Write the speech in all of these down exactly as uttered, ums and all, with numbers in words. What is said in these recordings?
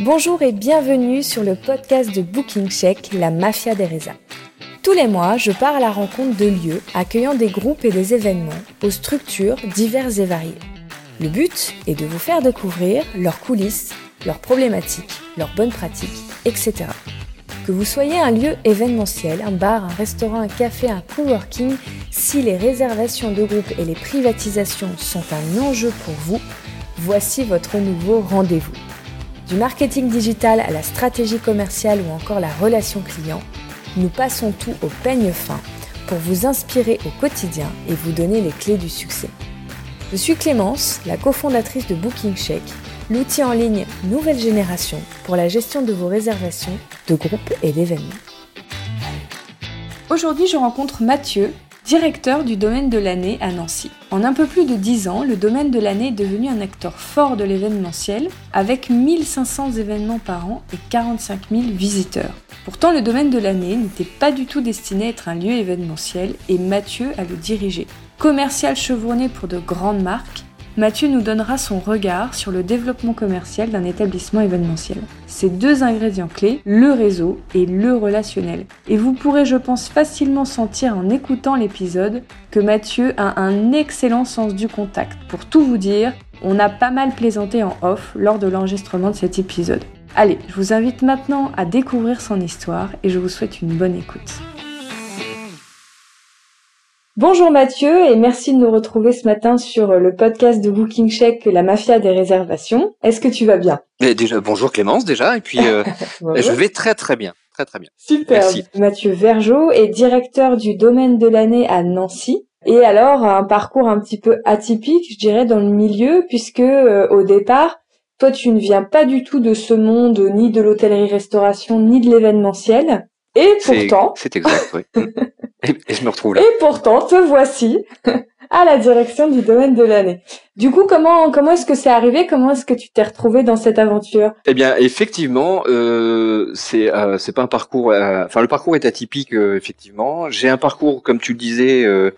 Bonjour et bienvenue sur le podcast de Booking Check, la mafia des résas. Tous les mois, je pars à la rencontre de lieux accueillant des groupes et des événements aux structures diverses et variées. Le but est de vous faire découvrir leurs coulisses, leurs problématiques, leurs bonnes pratiques, et cetera. Que vous soyez un lieu événementiel, un bar, un restaurant, un café, un coworking, si les réservations de groupe et les privatisations sont un enjeu pour vous, voici votre nouveau rendez-vous. Du marketing digital à la stratégie commerciale ou encore la relation client, nous passons tout au peigne fin pour vous inspirer au quotidien et vous donner les clés du succès. Je suis Clémence, la cofondatrice de Booking Check, l'outil en ligne nouvelle génération pour la gestion de vos réservations de groupes et d'événements. Aujourd'hui, je rencontre Mathieu, directeur du Domaine de l'Année à Nancy. En un peu plus de dix ans, le Domaine de l'Année est devenu un acteur fort de l'événementiel, avec mille cinq cents événements par an et quarante-cinq mille visiteurs. Pourtant, le Domaine de l'Année n'était pas du tout destiné à être un lieu événementiel et Mathieu a le dirigé. Commercial chevronné pour de grandes marques, Mathieu nous donnera son regard sur le développement commercial d'un établissement événementiel. Ces deux ingrédients clés, le réseau et le relationnel. Et vous pourrez, je pense, facilement sentir en écoutant l'épisode que Mathieu a un excellent sens du contact. Pour tout vous dire, on a pas mal plaisanté en off lors de l'enregistrement de cet épisode. Allez, je vous invite maintenant à découvrir son histoire et je vous souhaite une bonne écoute. Bonjour Mathieu et merci de nous retrouver ce matin sur le podcast de Booking Check, la mafia des réservations. Est-ce que tu vas bien ? Et déjà, bonjour Clémence déjà et puis euh, je vais très très bien, très très bien. Super. Merci. Mathieu Verjot est directeur du Domaine de l'Année à Nancy. Et alors un parcours un petit peu atypique, je dirais, dans le milieu puisque euh, au départ, toi tu ne viens pas du tout de ce monde ni de l'hôtellerie-restauration ni de l'événementiel. Et pourtant, c'est, c'est exact, oui. Et je me retrouve là. Et pourtant, te voici à la direction du Domaine de l'Année. Du coup, comment comment est-ce que c'est arrivé ? Comment est-ce que tu t'es retrouvé dans cette aventure ? Eh bien, effectivement, euh, c'est euh, c'est pas un parcours. Euh, enfin, le parcours est atypique, euh, effectivement. J'ai un parcours, comme tu le disais, euh,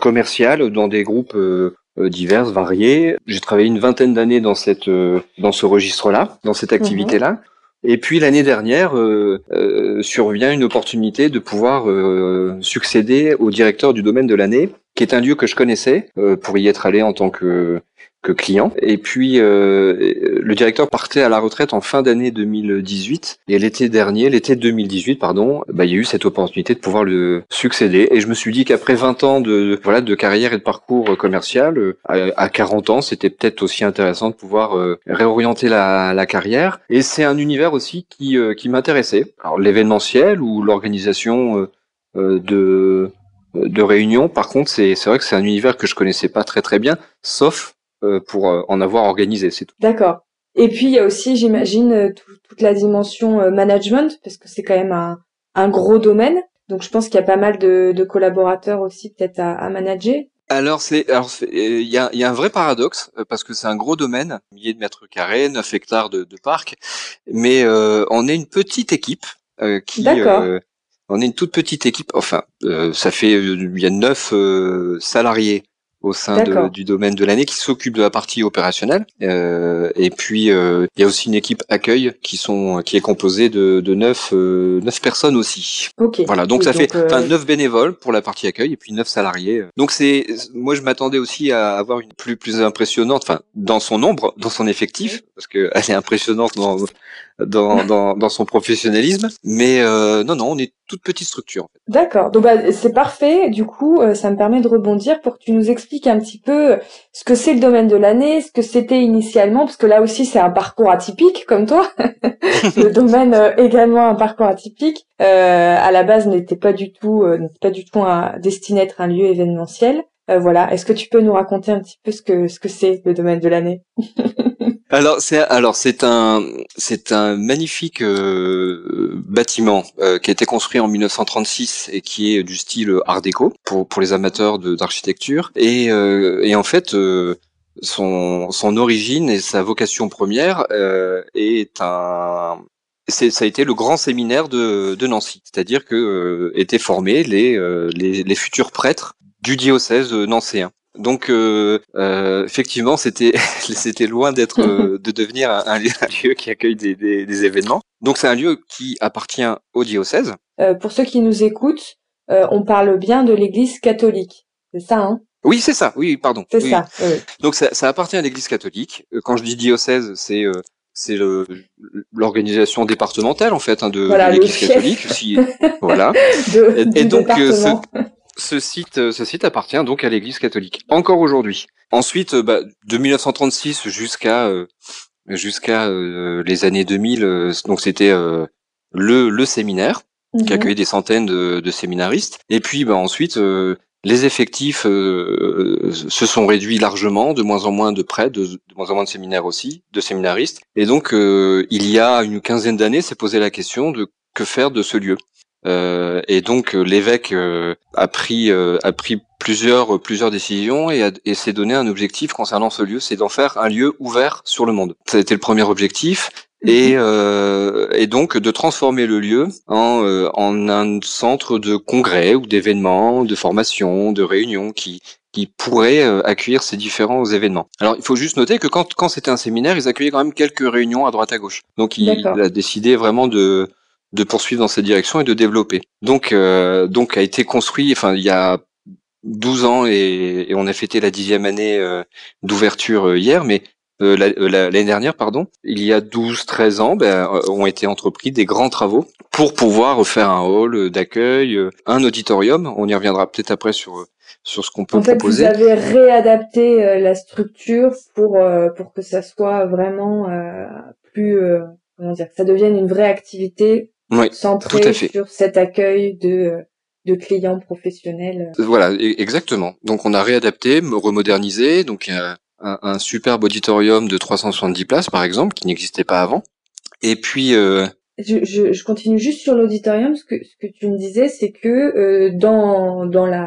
commercial dans des groupes euh, divers, variés. J'ai travaillé une vingtaine d'années dans cette euh, dans ce registre-là, dans cette activité-là. Mmh. Et puis l'année dernière euh, euh, survient une opportunité de pouvoir euh, succéder au directeur du Domaine de l'Année, qui est un lieu que je connaissais euh, pour y être allé en tant que, que client. Et puis euh, le directeur partait à la retraite en fin d'année deux mille dix-huit. Et l'été dernier, l'été deux mille dix-huit, pardon, bah, il y a eu cette opportunité de pouvoir le succéder. Et je me suis dit qu'après vingt ans de voilà de carrière et de parcours commercial, euh, à, à quarante ans, c'était peut-être aussi intéressant de pouvoir euh, réorienter la, la carrière. Et c'est un univers aussi qui euh, qui m'intéressait. Alors l'événementiel ou l'organisation euh, de de réunion, par contre, c'est c'est vrai que c'est un univers que je connaissais pas très très bien, sauf euh, pour euh, en avoir organisé, c'est tout. D'accord. Et puis il y a aussi, j'imagine, euh, tout, toute la dimension euh, management, parce que c'est quand même un un gros domaine. Donc je pense qu'il y a pas mal de, de collaborateurs aussi peut-être à, à manager. Alors c'est alors il euh, y a il y a un vrai paradoxe euh, parce que c'est un gros domaine, milliers de mètres carrés, neuf hectares de, de parc, mais euh, on est une petite équipe euh, qui. D'accord. Euh, On est une toute petite équipe. Enfin, euh, ça fait il y a neuf euh, salariés au sein de, du Domaine de l'Année qui s'occupent de la partie opérationnelle. Euh, et puis euh, il y a aussi une équipe accueil qui sont qui est composée de de neuf euh, neuf personnes aussi. Okay. Voilà, donc et ça donc fait enfin euh... neuf bénévoles pour la partie accueil et puis neuf salariés. Donc c'est moi je m'attendais aussi à avoir une plus plus impressionnante. Enfin dans son nombre, dans son effectif, parce que elle est impressionnante dans dans dans, dans son professionnalisme. Mais euh, non non on est toute petite structure. D'accord. Donc bah, c'est parfait. Du coup, euh, ça me permet de rebondir pour que tu nous expliques un petit peu ce que c'est le Domaine de l'Année, ce que c'était initialement, parce que là aussi c'est un parcours atypique comme toi. Le domaine euh, également un parcours atypique. Euh, à la base n'était pas du tout, euh, n'était pas du tout un, destiné à être un lieu événementiel. Euh, voilà. Est-ce que tu peux nous raconter un petit peu ce que ce que c'est le Domaine de l'Année? Alors c'est alors c'est un c'est un magnifique euh, bâtiment euh, qui a été construit en mille neuf cent trente-six et qui est du style Art déco pour pour les amateurs de d'architecture et euh, et en fait euh, son son origine et sa vocation première euh, est un c'est ça a été le grand séminaire de de Nancy, c'est-à-dire que euh, étaient formés les euh, les les futurs prêtres du diocèse nancéen. Donc euh, euh, effectivement, c'était c'était loin d'être euh, de devenir un, un lieu qui accueille des, des, des événements. Donc c'est un lieu qui appartient au diocèse. Euh, pour ceux qui nous écoutent, euh, on parle bien de l'Église catholique, c'est ça, hein? Oui, c'est ça. Oui, pardon. C'est oui. ça. Oui. Donc ça, ça appartient à l'Église catholique. Quand je dis diocèse, c'est euh, c'est le, l'organisation départementale en fait hein, de, voilà, de l'Église catholique. Si, voilà. De, et, et donc euh, ce, ce site, ce site appartient donc à l'Église catholique encore aujourd'hui. Ensuite, bah, de mille neuf cent trente-six jusqu'à euh, jusqu'à euh, les années deux mille, euh, donc c'était euh, le le séminaire mmh. qui accueillait des centaines de, de séminaristes. Et puis bah, ensuite. Euh, Les effectifs euh, se sont réduits largement, de moins en moins de prêtres, de, de moins en moins de séminaires aussi, de séminaristes. Et donc, euh, il y a une quinzaine d'années, s'est posé la question de que faire de ce lieu. Euh, et donc, l'évêque euh, a pris euh, a pris plusieurs euh, plusieurs décisions et, a, et s'est donné un objectif concernant ce lieu, c'est d'en faire un lieu ouvert sur le monde. Ça a été le premier objectif. Et, euh, et donc de transformer le lieu en, euh, en un centre de congrès ou d'événements, de formations, de réunions qui, qui pourraient euh, accueillir ces différents événements. Alors il faut juste noter que quand, quand c'était un séminaire, ils accueillaient quand même quelques réunions à droite à gauche. Donc il, il a décidé vraiment de, de poursuivre dans cette direction et de développer. Donc, euh, donc a été construit, enfin il y a douze ans et, et on a fêté la dixième année euh, d'ouverture euh, hier, mais Euh, la, la, l'année dernière, pardon, il y a douze treize ans, ben, euh, ont été entrepris des grands travaux pour pouvoir faire un hall d'accueil, un auditorium. On y reviendra peut-être après sur sur ce qu'on peut en fait, proposer. En fait, vous avez réadapté euh, la structure pour euh, pour que ça soit vraiment euh, plus euh, comment dire, que ça devienne une vraie activité oui, centrée sur cet accueil de de clients professionnels. Voilà, exactement. Donc on a réadapté, remodernisé, donc. Euh, Un, un superbe auditorium de trois cent soixante-dix places, par exemple, qui n'existait pas avant. Et puis... Euh... Je, je, je continue juste sur l'auditorium. Ce que, ce que tu me disais, c'est que euh, dans, dans, la,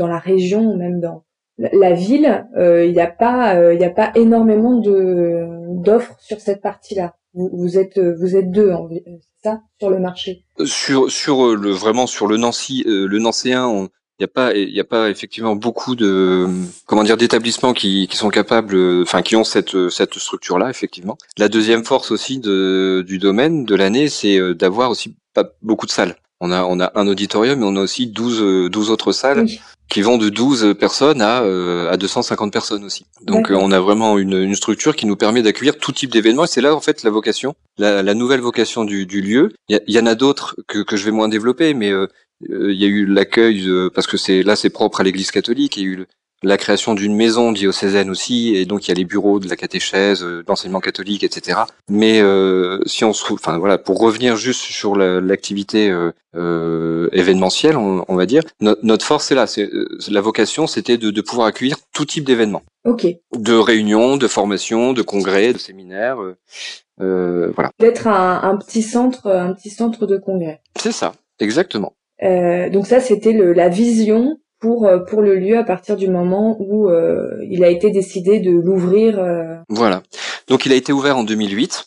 dans la région, même dans la, la ville, il euh, n'y a, euh, a pas énormément de, d'offres sur cette partie-là. Vous, vous, êtes, vous êtes deux, en, ça, sur le marché. Sur, sur le, vraiment, sur le Nancy, euh, le Nancéen... On... Il n'y a pas, il y a pas effectivement beaucoup de, comment dire, d'établissements qui, qui sont capables, enfin qui ont cette cette structure-là effectivement. La deuxième force aussi de du domaine de l'année, c'est d'avoir aussi pas beaucoup de salles. On a on a un auditorium, mais on a aussi douze douze autres salles oui. qui vont de douze personnes à euh, à deux cent cinquante personnes aussi. Donc oui. on a vraiment une une structure qui nous permet d'accueillir tout type d'événements. Et c'est là en fait la vocation, la, la nouvelle vocation du du lieu. Il y, y en a d'autres que que je vais moins développer, mais euh, il y a eu l'accueil, parce que c'est là c'est propre à l'Église catholique, il y a eu la création d'une maison diocésaine aussi, et donc il y a les bureaux de la catéchèse, de l'enseignement catholique, et cetera. Mais euh, si on se trouve, enfin voilà, pour revenir juste sur la, l'activité euh, euh, événementielle, on, on va dire, no, notre force c'est là, c'est, la vocation c'était de, de pouvoir accueillir tout type d'événements, okay. de réunions, de formations, de congrès, de séminaires. Euh, euh, voilà. D'être un, un petit centre, un petit centre de congrès. C'est ça, exactement. Euh, donc ça, c'était le, la vision pour pour le lieu à partir du moment où euh, il a été décidé de l'ouvrir. Euh... Voilà. Donc il a été ouvert en deux mille huit.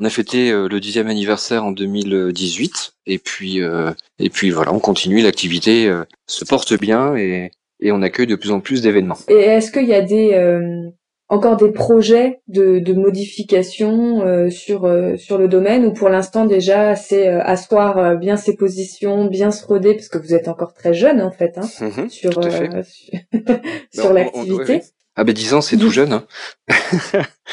On a fêté euh, le dixième anniversaire en deux mille dix-huit. Et puis euh, et puis voilà, on continue l'activité, euh, se porte bien et et on accueille de plus en plus d'événements. Et est-ce qu'il y a des euh, encore des projets de de modification euh, sur euh, sur le domaine, ou pour l'instant déjà c'est euh, asseoir euh, bien ses positions, bien se roder, parce que vous êtes encore très jeune en fait hein, mmh, sur euh, fait. sur, ben, sur on, l'activité. On, on, ouais. Ah ben dix ans c'est oui. tout jeune. Hein.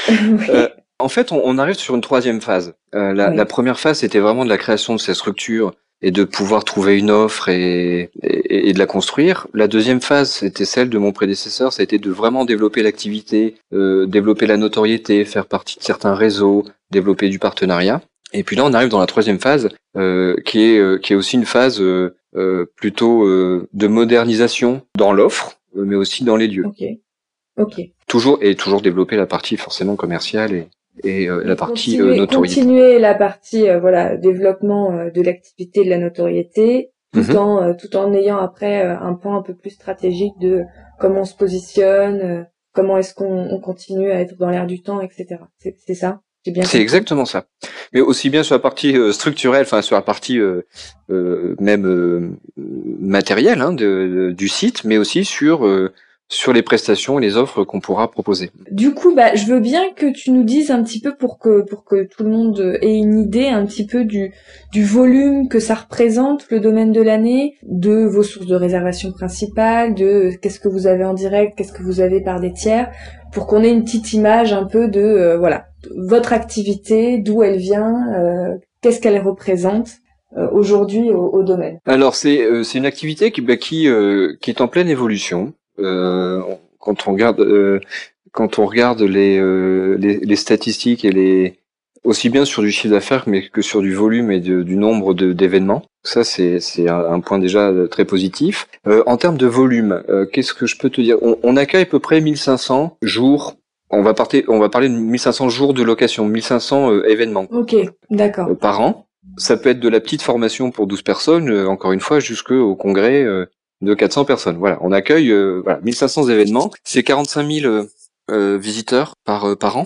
oui. euh, en fait on, on arrive sur une troisième phase. Euh, la, oui. la première phase c'était vraiment de la création de ces structures et de pouvoir trouver une offre et, et, et de la construire. La deuxième phase, c'était celle de mon prédécesseur, ça a été de vraiment développer l'activité, euh, développer la notoriété, faire partie de certains réseaux, développer du partenariat. Et puis là, on arrive dans la troisième phase, euh, qui est euh, qui est aussi une phase euh, euh, plutôt euh, de modernisation dans l'offre, mais aussi dans les lieux. Okay. Ok. Toujours et toujours développer la partie forcément commerciale et et euh, la partie continuer, euh, notoriété. Continuer la partie euh, voilà développement euh, de l'activité, de la notoriété, tout mm-hmm. en euh, tout en ayant après euh, un point un peu plus stratégique de comment on se positionne, euh, comment est-ce qu'on on continue à être dans l'air du temps, et cetera. C'est, c'est ça. J'ai bien. C'est exactement ça. Mais aussi bien sur la partie euh, structurelle, enfin sur la partie euh, euh, même euh, matérielle hein, de, de, du site, mais aussi sur euh, sur les prestations et les offres qu'on pourra proposer. Du coup, bah, je veux bien que tu nous dises un petit peu pour que pour que tout le monde ait une idée un petit peu du du volume que ça représente, le domaine de l'année, de vos sources de réservation principales, de qu'est-ce que vous avez en direct, qu'est-ce que vous avez par des tiers, pour qu'on ait une petite image un peu de euh, voilà, votre activité, d'où elle vient, euh, qu'est-ce qu'elle représente euh, aujourd'hui au, au domaine. Alors c'est euh, c'est une activité qui bah, qui euh, qui est en pleine évolution. Euh, quand on regarde, euh, quand on regarde les, euh, les, les statistiques et les aussi bien sur du chiffre d'affaires mais que sur du volume et de, du nombre de, d'événements, ça c'est, c'est un point déjà très positif. Euh, en termes de volume, euh, qu'est-ce que je peux te dire ? On, on accueille à peu près mille cinq cents jours. On va partir, on va parler de mille cinq cents jours de location, mille cinq cents euh, événements. Ok, d'accord. Euh, par an, ça peut être de la petite formation pour douze personnes, euh, encore une fois, jusqu'au congrès. Euh, de quatre cents personnes. Voilà, on accueille euh, voilà, mille cinq cents événements, c'est quarante-cinq mille euh, euh, visiteurs par euh, par an.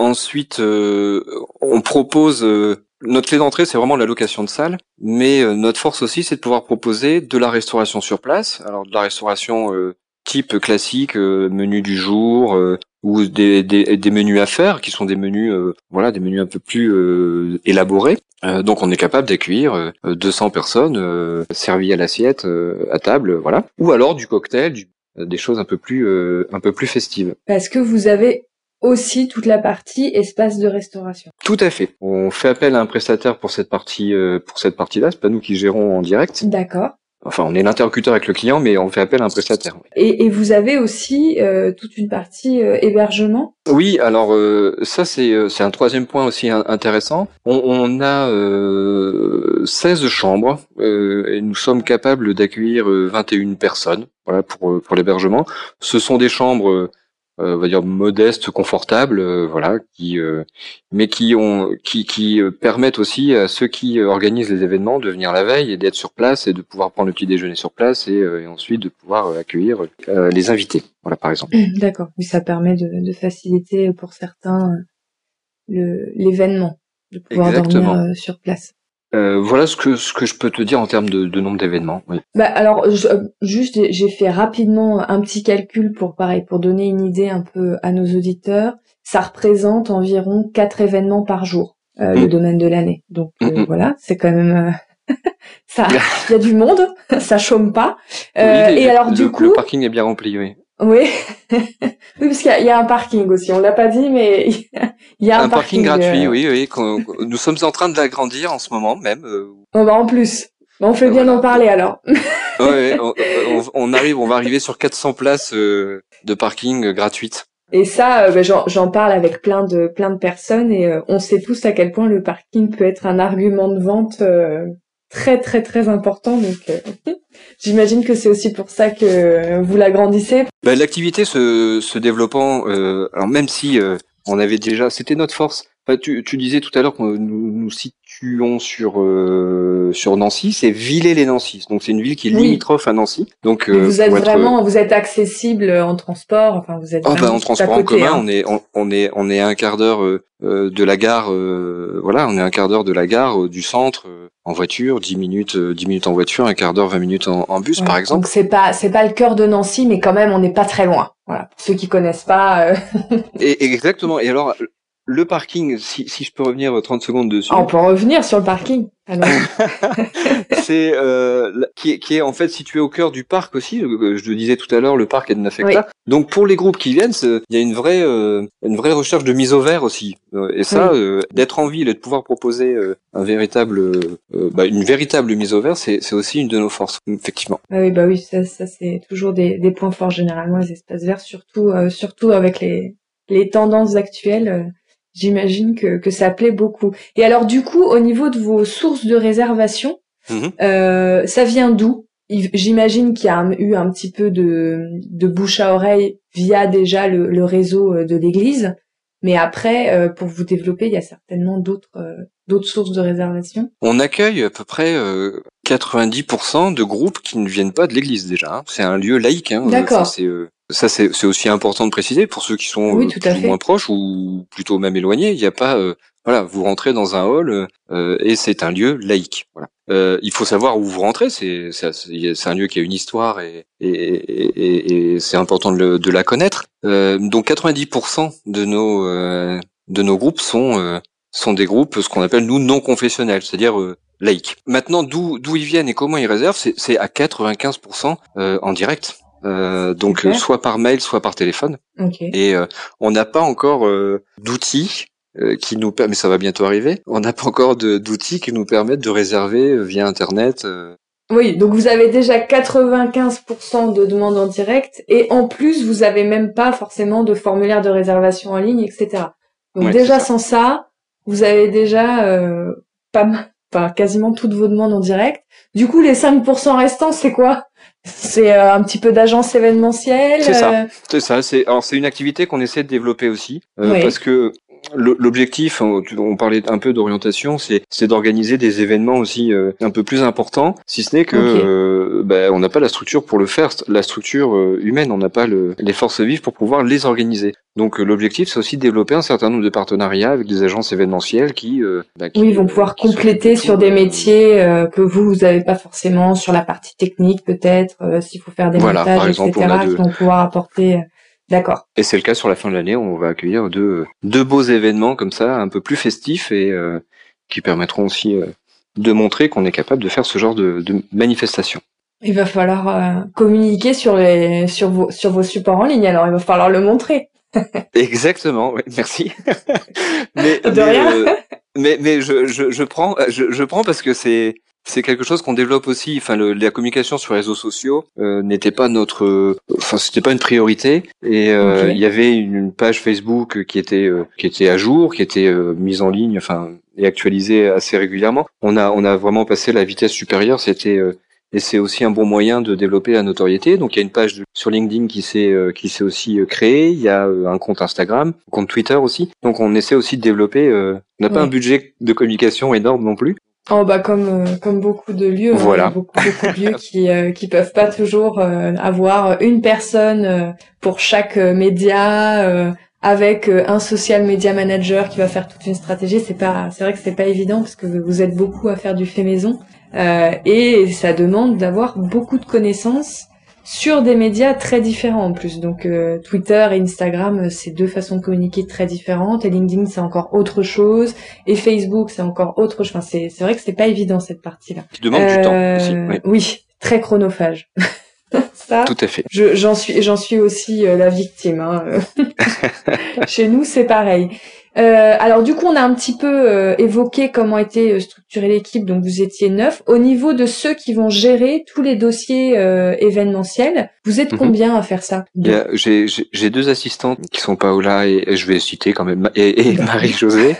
Ensuite, euh, on propose euh, notre clé d'entrée, c'est vraiment la location de salles, mais euh, notre force aussi, c'est de pouvoir proposer de la restauration sur place. Alors de la restauration euh, type classique, euh, menu du jour euh, ou des, des des menus à faire qui sont des menus euh, voilà, des menus un peu plus euh, élaborés. Euh, donc on est capable d'accueillir euh, deux cents personnes euh, servies à l'assiette, euh, à table, voilà. Ou alors du cocktail, du, euh, des choses un peu plus euh, un peu plus festives. Parce que vous avez aussi toute la partie espace de restauration. Tout à fait. On fait appel à un prestataire pour cette partie euh, pour cette partie-là. C'est pas nous qui gérons en direct. D'accord. Enfin, on est l'interlocuteur avec le client, mais on fait appel à un prestataire. Et, et vous avez aussi euh, toute une partie euh, hébergement ? Oui, alors euh, ça, c'est, c'est un troisième point aussi intéressant. On, on a euh, seize chambres euh, et nous sommes capables d'accueillir vingt et une personnes, voilà, pour, pour l'hébergement. Ce sont des chambres, euh, on va dire, modestes, confortables, euh, voilà, qui, euh, mais qui, ont, qui, qui permettent aussi à ceux qui organisent les événements de venir la veille et d'être sur place et de pouvoir prendre le petit déjeuner sur place et, euh, et ensuite de pouvoir accueillir euh, les invités, voilà, par exemple. D'accord, oui, ça permet de, de faciliter pour certains le, l'événement, de pouvoir Exactement. dormir euh, sur place. Euh, voilà ce que ce que je peux te dire en termes de, de nombre d'événements. Oui. Bah alors je, juste j'ai fait rapidement un petit calcul pour pareil pour donner une idée un peu à nos auditeurs. Ça représente environ quatre événements par jour euh, mmh. le domaine de l'année. Donc mmh. euh, voilà, c'est quand même euh, ça. Il y a du monde, ça chôme pas. Euh, oui, et le, alors du le, coup le parking est bien rempli. Oui. Oui, oui, parce qu'il y a, y a un parking aussi. On l'a pas dit, mais il y a un, un parking, parking gratuit. Euh... Oui, oui. Qu'on, qu'on, nous sommes en train de l'agrandir en ce moment même. Oh, bah en plus, on fait euh, bien voilà. d'en parler alors. Ouais, on, on arrive, on va arriver sur quatre cents places euh, de parking euh, gratuites. Et ça, euh, bah, j'en, j'en parle avec plein de plein de personnes et euh, on sait tous à quel point le parking peut être un argument de vente. Euh... très très très important, donc euh, j'imagine que c'est aussi pour ça que vous l'agrandissez. Bah, l'activité se, se développant, euh, alors même si euh, on avait déjà, c'était notre force. Enfin, tu, tu disais tout à l'heure que nous nous situons sur euh, sur Nancy, c'est Villers-les-Nancy, donc c'est une ville qui est limitrophe oui. à Nancy. Donc euh, vous êtes vraiment, être... vous êtes accessible en transport, enfin vous êtes. Ah bah en transport côté, en commun, hein. on est on, on est on est à un quart d'heure euh, de la gare, euh, voilà, on est à un quart d'heure de la gare euh, du centre. Euh, en voiture, dix minutes, euh, dix minutes en voiture, un quart d'heure, vingt minutes en, en bus, ouais, par exemple. Donc c'est pas, c'est pas le cœur de Nancy, mais quand même, on n'est pas très loin. Voilà. Pour ceux qui connaissent pas. Euh... Et, exactement. Et alors, le parking, si, si je peux revenir trente secondes dessus. Ah, on peut revenir sur le parking. Alors. c'est, euh, qui est, qui est en fait situé au cœur du parc aussi. Je te disais tout à l'heure, le parc est de neuf hectares. Oui. Donc pour les groupes qui viennent, il y a une vraie, euh, une vraie recherche de mise au vert aussi. Et ça, oui. euh, d'être en ville et de pouvoir proposer euh, un véritable, euh, bah, une véritable mise au vert, c'est, c'est aussi une de nos forces, effectivement. Ah oui, bah oui, ça, ça c'est toujours des, des points forts généralement les espaces verts, surtout, euh, surtout avec les, les tendances actuelles. Euh. J'imagine que, que ça plaît beaucoup. Et alors du coup, au niveau de vos sources de réservation, mmh. euh, ça vient d'où ? J'imagine qu'il y a eu un petit peu de, de bouche à oreille via déjà le, le réseau de l'église. Mais après, euh, pour vous développer, il y a certainement d'autres, euh, d'autres sources de réservation. On accueille à peu près euh, quatre-vingt-dix pour cent de groupes qui ne viennent pas de l'église déjà. Hein. C'est un lieu laïque. Hein. D'accord. Ça, c'est, euh, ça c'est, c'est aussi important de préciser pour ceux qui sont oui, euh, plus ou moins proches ou plutôt même éloignés. Il n'y a pas, euh, Voilà, vous rentrez dans un hall euh, et c'est un lieu laïque. Voilà. Euh, il faut savoir où vous rentrez, c'est, c'est, c'est un lieu qui a une histoire et, et, et, et c'est important de, le, de la connaître. Euh, donc quatre-vingt-dix pour cent de nos, euh, de nos groupes sont, euh, sont des groupes, ce qu'on appelle nous, non confessionnels, c'est-à-dire euh, laïques. Maintenant, d'où, d'où ils viennent et comment ils réservent, c'est, c'est à quatre-vingt-quinze pour cent euh, en direct. Euh, donc okay. Soit par mail, soit par téléphone. Okay. Et euh, on n'a pas encore euh, d'outils euh, qui nous permettent, mais ça va bientôt arriver. On n'a pas encore de, d'outils qui nous permettent de réserver euh, via Internet. Euh. Oui, donc vous avez déjà quatre-vingt-quinze pour cent de demandes en direct, et en plus vous avez même pas forcément de formulaire de réservation en ligne, et cetera. Donc ouais, déjà ça. Sans ça, vous avez déjà euh, pas mal, pas quasiment toutes vos demandes en direct. Du coup, les cinq pour cent restants, c'est quoi? C'est euh, un petit peu d'agence événementielle. C'est ça. Euh... C'est ça. C'est alors c'est une activité qu'on essaie de développer aussi euh, oui. Parce que le, l'objectif, on, on parlait un peu d'orientation, c'est c'est d'organiser des événements aussi euh, un peu plus importants. Si ce n'est que okay. euh, bah, on n'a pas la structure pour le faire, la structure euh, humaine, on n'a pas le, les forces vives pour pouvoir les organiser. Donc euh, l'objectif, c'est aussi de développer un certain nombre de partenariats avec des agences événementielles qui, euh, bah, qui oui, vont pouvoir qui compléter sur des métiers euh, que vous vous n'avez pas forcément sur la partie technique, peut-être. Euh, s'il faut faire des voilà, montages, par exemple, et cetera, on a deux... qui vont pouvoir apporter... D'accord. Et c'est le cas sur la fin de l'année, on va accueillir deux, deux beaux événements comme ça, un peu plus festifs et euh, qui permettront aussi euh, de montrer qu'on est capable de faire ce genre de, de manifestation. Il va falloir euh, communiquer sur, les, sur, vos, sur vos supports en ligne, alors il va falloir le montrer. Exactement, oui, merci. mais, de mais, rien euh, Mais, mais je, je, je, prends, je, je prends parce que c'est... C'est quelque chose qu'on développe aussi. Enfin, le, la communication sur les réseaux sociaux euh, n'était pas notre, euh, enfin, c'était pas une priorité. Et euh, okay. il y avait une, une page Facebook qui était euh, qui était à jour, qui était euh, mise en ligne, enfin, et actualisée assez régulièrement. On a on a vraiment passé la vitesse supérieure. C'était euh, et c'est aussi un bon moyen de développer la notoriété. Donc il y a une page de, sur LinkedIn qui s'est euh, qui s'est aussi euh, créée. Il y a euh, un compte Instagram, un compte Twitter aussi. Donc on essaie aussi de développer. Euh, on n'a oui. pas un budget de communication énorme non plus. Oh bah comme euh, comme beaucoup de lieux, voilà. hein, beaucoup, beaucoup de lieux qui euh, qui peuvent pas toujours euh, avoir une personne euh, pour chaque euh, média euh, avec euh, un social media manager qui va faire toute une stratégie. C'est pas c'est vrai que c'est pas évident parce que vous êtes beaucoup à faire du fait maison euh, et ça demande d'avoir beaucoup de connaissances sur des médias très différents en plus. Donc euh, Twitter et Instagram, c'est deux façons de communiquer très différentes. Et LinkedIn, c'est encore autre chose. Et Facebook, c'est encore autre chose. Enfin, c'est, c'est vrai que c'est pas évident cette partie-là. Qui demande euh, du temps aussi. Oui, oui, très chronophage. Ça, tout à fait. Je, j'en suis, j'en suis aussi euh, la victime. Hein. Chez nous, c'est pareil. Euh, alors du coup, on a un petit peu euh, évoqué comment était euh, structurée l'équipe. Donc vous étiez neuf. Au niveau de ceux qui vont gérer tous les dossiers euh, événementiels, vous êtes combien mm-hmm. à faire ça? yeah, j'ai, j'ai, j'ai deux assistantes qui sont Paola et, et je vais citer quand même et, et Marie-Josée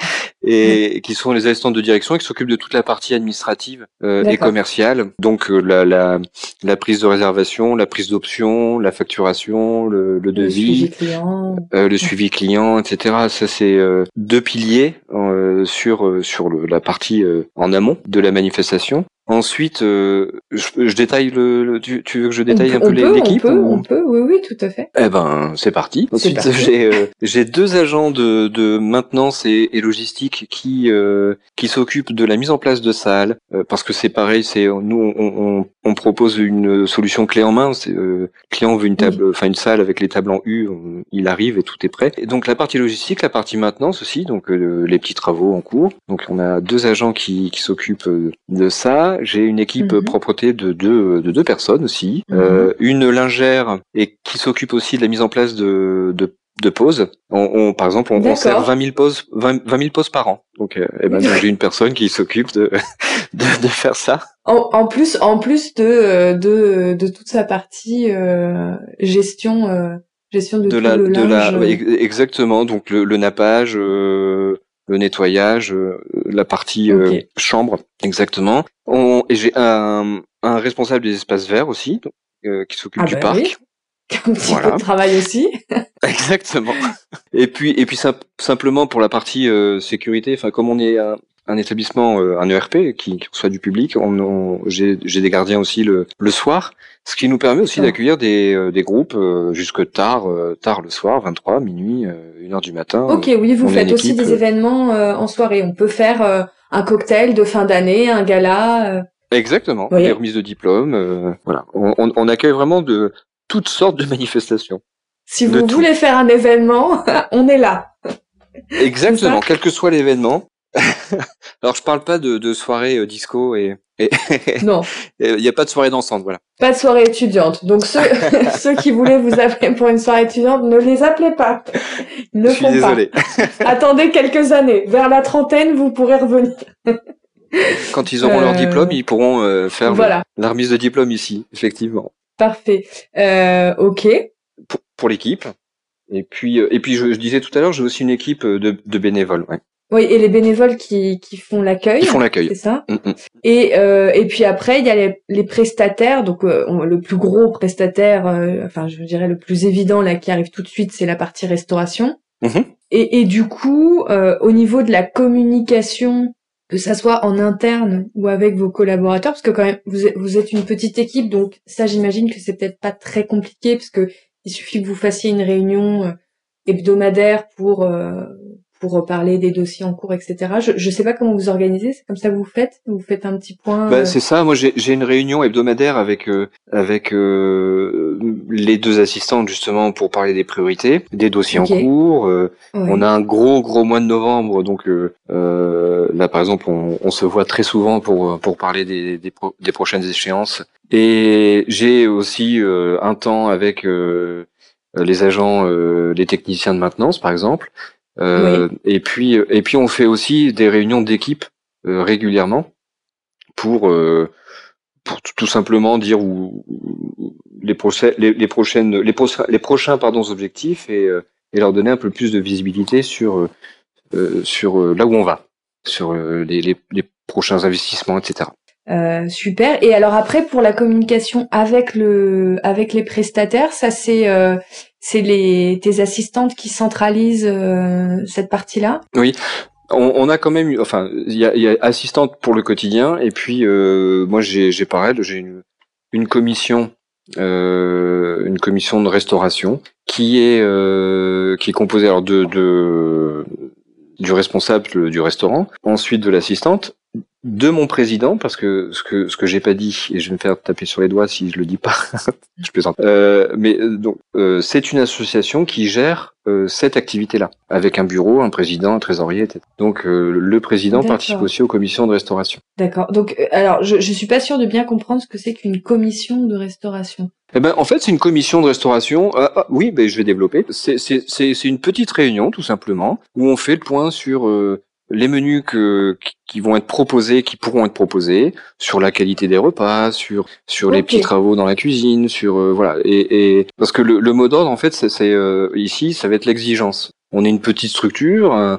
et qui sont les assistantes de direction et qui s'occupent de toute la partie administrative euh, et commerciale. Donc euh, la, la, la prise de réservation, la prise d'option, la facturation, le, le devis, le suivi client, euh, le suivi client, et cetera. Ça c'est euh, deux piliers euh, sur euh, sur le, la partie euh, en amont de la manifestation. Ensuite, euh, je, je détaille le, le tu, tu veux que je détaille on un peu peut, l'équipe on peut, ou... on peut, oui, oui, tout à fait. Eh ben, c'est parti. C'est Ensuite, parti. j'ai euh, j'ai deux agents de, de maintenance et, et logistique qui euh, qui s'occupent de la mise en place de salles, euh, parce que c'est pareil, c'est nous on, on, on propose une solution clé en main. C'est, euh, le client veut une table, enfin oui. une salle avec les tables en U, on, il arrive et tout est prêt. Et donc la partie logistique, la partie maintenance aussi, donc euh, les petits travaux en cours. Donc on a deux agents qui qui s'occupent de ça. J'ai une équipe mmh. propreté de deux, de deux personnes aussi, mmh. euh, une lingère et qui s'occupe aussi de la mise en place de, de, de pauses. On, on, par exemple, on, on sert vingt mille pauses, vingt, vingt mille pauses par an. Donc, euh, eh ben, donc j'ai une personne qui s'occupe de, de, de faire ça. En, en plus, en plus de, de, de toute sa partie euh, gestion, euh, gestion de, de tout la, le de linge. La, ouais, exactement. Donc le, le nappage. Euh, le nettoyage, euh, la partie okay. euh, chambre, exactement. On, et j'ai un, un responsable des espaces verts aussi, donc, euh, qui s'occupe ah du bah parc. Oui. Un petit voilà. peu de travail aussi. Exactement. Et puis, et puis sim- simplement pour la partie euh, sécurité, enfin comme on est un, un établissement, euh, un E R P qui, qui reçoit du public. On, on, j'ai, j'ai des gardiens aussi le, le soir, ce qui nous permet aussi ah. d'accueillir des, euh, des groupes euh, jusque tard, euh, tard le soir, vingt-trois, minuit, euh, une heure du matin. Ok, euh, oui, vous faites aussi des euh, événements euh, en soirée. On peut faire euh, un cocktail de fin d'année, un gala. Euh... Exactement, oui. Des remises de diplômes. Euh, voilà, on, on, on accueille vraiment de toutes sortes de manifestations. Si vous de voulez tout. faire un événement, on est là. Exactement, quel que soit l'événement. Alors, je parle pas de, de soirée euh, disco et, et non, il n'y a pas de soirée dansante, voilà. Pas de soirée étudiante. Donc ceux ceux qui voulaient vous appeler pour une soirée étudiante, ne les appelez pas. Ne je suis font désolé. Pas. Attendez quelques années, vers la trentaine, vous pourrez revenir. Quand ils auront euh... leur diplôme, ils pourront euh, faire voilà. le, la remise de diplôme ici, effectivement. Parfait. Euh, ok. Pour, pour l'équipe. Et puis, et puis je, je disais tout à l'heure, j'ai aussi une équipe de, de bénévoles. Ouais. Oui, et les bénévoles qui, qui font l'accueil. Qui font l'accueil. C'est ça. Mm-mm. Et, euh, et puis après, il y a les, les prestataires. Donc, euh, on, le plus gros prestataire, euh, enfin, je dirais le plus évident, là, qui arrive tout de suite, c'est la partie restauration. Mm-hmm. Et, et du coup, euh, au niveau de la communication, que ça soit en interne ou avec vos collaborateurs, parce que quand même, vous, vous êtes une petite équipe, donc ça, j'imagine que c'est peut-être pas très compliqué, parce que il suffit que vous fassiez une réunion hebdomadaire pour euh, pour parler des dossiers en cours, et cetera. Je je sais pas comment vous organisez, c'est comme ça que vous faites, vous faites un petit point. Bah, euh... c'est ça. Moi, j'ai j'ai une réunion hebdomadaire avec euh, avec euh, les deux assistantes justement pour parler des priorités, des dossiers okay. en cours. Euh, ouais. On a un gros gros mois de novembre, donc euh, euh, là par exemple, on, on se voit très souvent pour pour parler des des, pro- des prochaines échéances. Et j'ai aussi euh, un temps avec euh, les agents, euh, les techniciens de maintenance, par exemple. Euh, oui. Et puis, et puis on fait aussi des réunions d'équipe euh, régulièrement pour, euh, pour tout simplement dire où, où les, procès, les, les prochaines, les, pro- les prochains pardon objectifs et, euh, et leur donner un peu plus de visibilité sur euh, sur euh, là où on va, sur euh, les, les, les prochains investissements, et cetera. Euh, super. Et alors après, pour la communication avec le avec les prestataires, ça c'est euh, c'est les tes assistantes qui centralisent euh, cette partie-là. Oui, on, on a quand même, enfin, il y a, y a assistante pour le quotidien, et puis euh, moi j'ai j'ai pareil, j'ai une une commission euh, une commission de restauration qui est euh, qui est composée alors de de du responsable du restaurant, ensuite de l'assistante, de mon président, parce que ce que ce que j'ai pas dit, et je vais me faire taper sur les doigts si je le dis pas, je plaisante. Euh, mais donc euh, c'est une association qui gère euh, cette activité-là, avec un bureau, un président, un trésorier, et cetera. Donc euh, le président D'accord. participe aussi aux commissions de restauration. D'accord. Donc euh, alors je je suis pas sûre de bien comprendre ce que c'est qu'une commission de restauration. Eh ben en fait c'est une commission de restauration. Euh, ah, oui, ben je vais développer. C'est c'est c'est c'est une petite réunion tout simplement où on fait le point sur euh, les menus que, qui vont être proposés, qui pourront être proposés, sur la qualité des repas, sur sur okay. les petits travaux dans la cuisine, sur euh, voilà et, et parce que le, le mot d'ordre en fait c'est, c'est euh, ici ça va être l'exigence. On est une petite structure, euh,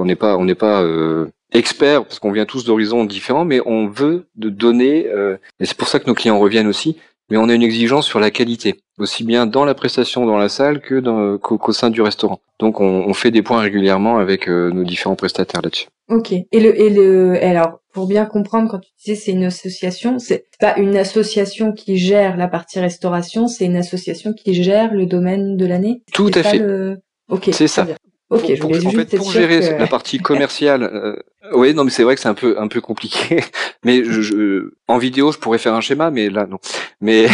on n'est pas on n'est pas euh, expert parce qu'on vient tous d'horizons différents, mais on veut de donner euh, et c'est pour ça que nos clients reviennent aussi. Mais on a une exigence sur la qualité, aussi bien dans la prestation dans la salle que dans, qu'au, qu'au sein du restaurant. Donc, on, on fait des points régulièrement avec euh, nos différents prestataires là-dessus. Ok. Et le, et le, alors, pour bien comprendre, quand tu disais c'est une association, c'est pas une association qui gère la partie restauration, c'est une association qui gère le domaine de l'année. Tout à fait. Le... Ok. C'est ça. Bien. Ok. Pour, je voulais pour, juste en fait, pour gérer que... la partie commerciale. Euh... Oui, non, mais c'est vrai que c'est un peu un peu compliqué. Mais je, je, en vidéo, je pourrais faire un schéma, mais là, non. Mais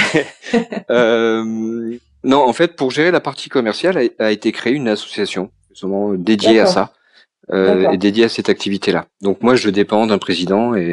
euh, non, en fait, pour gérer la partie commerciale, a, a été créée une association justement dédiée D'accord. à ça euh, et dédiée à cette activité-là. Donc moi, je dépends d'un président et,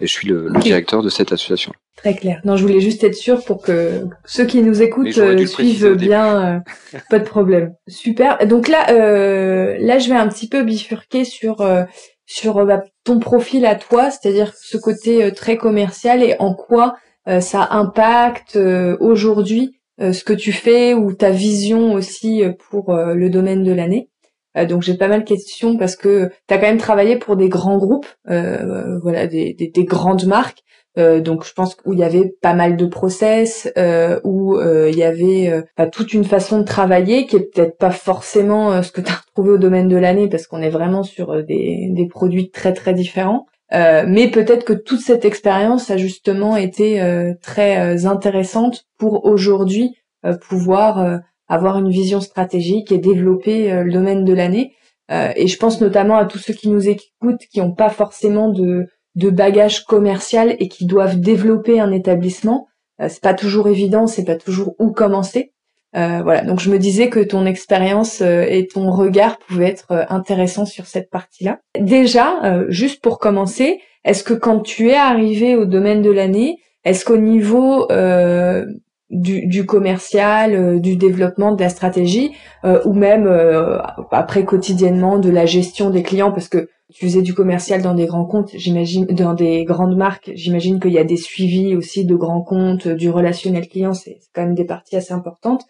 et je suis le, le okay. directeur de cette association. Très clair. Non, je voulais juste être sûre pour que ceux qui nous écoutent euh, suivent bien. Euh, pas de problème. Super. Donc là, euh, là, je vais un petit peu bifurquer sur. Euh, sur bah, ton profil à toi, c'est-à-dire ce côté euh, très commercial et en quoi euh, ça impacte euh, aujourd'hui euh, ce que tu fais ou ta vision aussi euh, pour euh, le domaine de l'année. Euh, donc j'ai pas mal de questions parce que tu as quand même travaillé pour des grands groupes, euh, voilà, des, des, des grandes marques. Euh, donc je pense où il y avait pas mal de process, euh, où euh, il y avait euh, bah, toute une façon de travailler qui est peut-être pas forcément euh, ce que tu as retrouvé au Domaine de l'Année, parce qu'on est vraiment sur euh, des, des produits très très différents. Euh, mais peut-être que toute cette expérience a justement été euh, très euh, intéressante pour aujourd'hui euh, pouvoir euh, avoir une vision stratégique et développer euh, le Domaine de l'Année. Euh, et je pense notamment à tous ceux qui nous écoutent, qui n'ont pas forcément de, de bagage commercial et qui doivent développer un établissement. Euh, c'est pas toujours évident, c'est pas toujours où commencer. Euh, voilà. Donc je me disais que ton expérience euh, et ton regard pouvaient être euh, intéressants sur cette partie-là. Déjà, euh, juste pour commencer, est-ce que quand tu es arrivé au Domaine de l'Année, est-ce qu'au niveau euh, du, du commercial, euh, du développement, de la stratégie, euh, ou même euh, après quotidiennement de la gestion des clients, parce que tu faisais du commercial dans des grands comptes, j'imagine, dans des grandes marques, j'imagine qu'il y a des suivis aussi de grands comptes, du relationnel client, c'est, c'est quand même des parties assez importantes.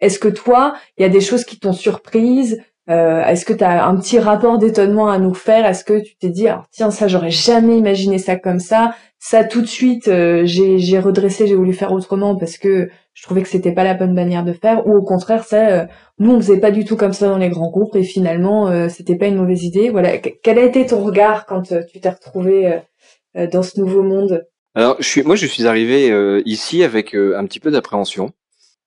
Est-ce que toi, il y a des choses qui t'ont surprise? euh, Est-ce que tu as un petit rapport d'étonnement à nous faire? Est-ce que tu t'es dit, alors, tiens, ça, j'aurais jamais imaginé ça comme ça. Ça, tout de suite, euh, j'ai, j'ai redressé, j'ai voulu faire autrement parce que je trouvais que c'était pas la bonne manière de faire. Ou au contraire, ça, euh, nous, on faisait pas du tout comme ça dans les grands groupes et finalement, euh, c'était pas une mauvaise idée. Voilà. Quel a été ton regard quand euh, tu t'es retrouvé euh, dans ce nouveau monde? Alors, je suis, moi, je suis arrivé euh, ici avec euh, un petit peu d'appréhension.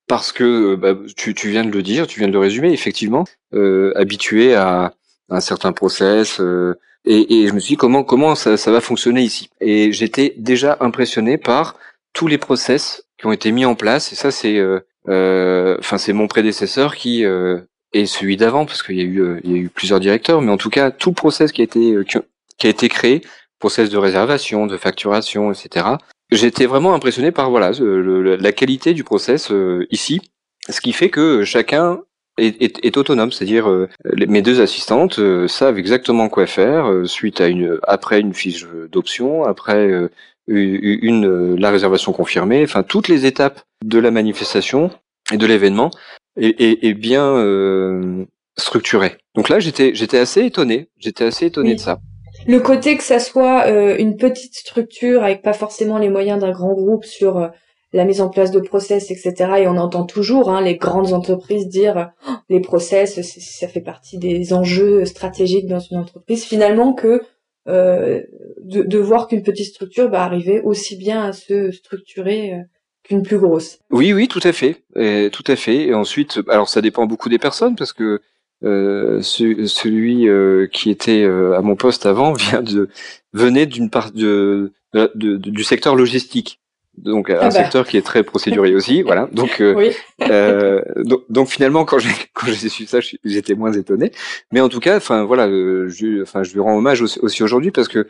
Parce que bah, tu, tu viens de le dire, tu viens de le résumer, effectivement, euh, habitué à un certain process, euh, et, et je me suis dit comment comment ça, ça va fonctionner ici. Et j'étais déjà impressionné par tous les process qui ont été mis en place. Et ça, c'est, enfin, euh, euh, c'est mon prédécesseur qui euh, et celui d'avant, parce qu'il y a eu, euh, il y a eu plusieurs directeurs, mais en tout cas, tout le process qui a été euh, qui a été créé, process de réservation, de facturation, et cetera. J'étais vraiment impressionné par voilà le, la qualité du process euh, ici, ce qui fait que chacun est, est, est autonome, c'est-à-dire euh, les, mes deux assistantes euh, savent exactement quoi faire euh, suite à une après une fiche d'option, après euh, une, une euh, la réservation confirmée, enfin toutes les étapes de la manifestation et de l'événement est, est, est bien euh, structurée. Donc là j'étais j'étais assez étonné, j'étais assez étonné oui. de ça. Le côté que ça soit euh, une petite structure avec pas forcément les moyens d'un grand groupe sur euh, la mise en place de process, et cetera. Et on entend toujours hein, les grandes entreprises dire oh, les process, c'est, ça fait partie des enjeux stratégiques dans une entreprise. Finalement, que euh, de, de voir qu'une petite structure va arriver aussi bien à se structurer euh, qu'une plus grosse. Oui, oui, tout à fait, et, tout à fait. Et ensuite, alors ça dépend beaucoup des personnes parce que Euh, ce, celui euh, qui était euh, à mon poste avant vient de venait d'une part de, de, de, de du secteur logistique, donc ah un bah. secteur qui est très procédurier aussi, voilà. Donc, euh, oui. euh, donc, donc finalement quand j'ai quand j'ai su ça, j'étais moins étonné. Mais en tout cas, enfin voilà, euh, je, enfin je lui rends hommage aussi, aussi aujourd'hui parce que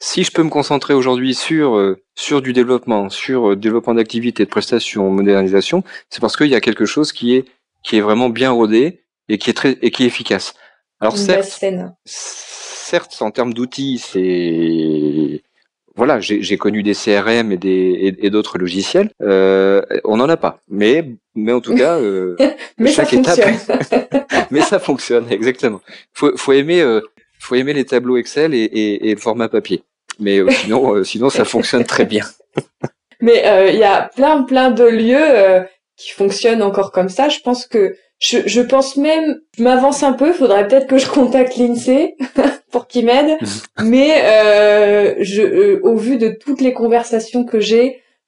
si je peux me concentrer aujourd'hui sur euh, sur du développement, sur euh, développement d'activités, de prestations, modernisation, c'est parce qu'il y a quelque chose qui est qui est vraiment bien rodé. Et qui est très et qui est efficace. Alors certes, certes, en termes d'outils, c'est voilà, j'ai, j'ai connu des C R M et des et, et d'autres logiciels. Euh, on n'en a pas, mais mais en tout cas, euh, mais chaque ça étape, fonctionne. mais ça fonctionne exactement. Faut faut aimer euh, faut aimer les tableaux Excel et et, et le format papier, mais euh, sinon euh, sinon ça fonctionne très bien. Mais il euh, y a plein plein de lieux euh, qui fonctionnent encore comme ça. Je pense que Je, je pense même, je m'avance un peu, faudrait peut-être que je contacte l'INSEE pour qu'il m'aide, mais euh, je, euh, au vu de toutes les conversations que j'ai,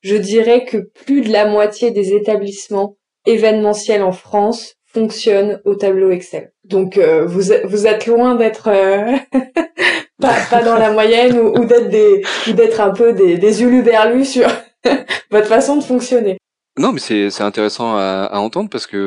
je dirais que plus de la moitié des établissements événementiels en France fonctionnent au tableau Excel. Donc euh, vous, vous êtes loin d'être euh, pas, pas dans la moyenne ou, ou d'être des, ou d'être un peu des, des huluberlus sur votre façon de fonctionner. Non, mais c'est, c'est intéressant à, à entendre parce que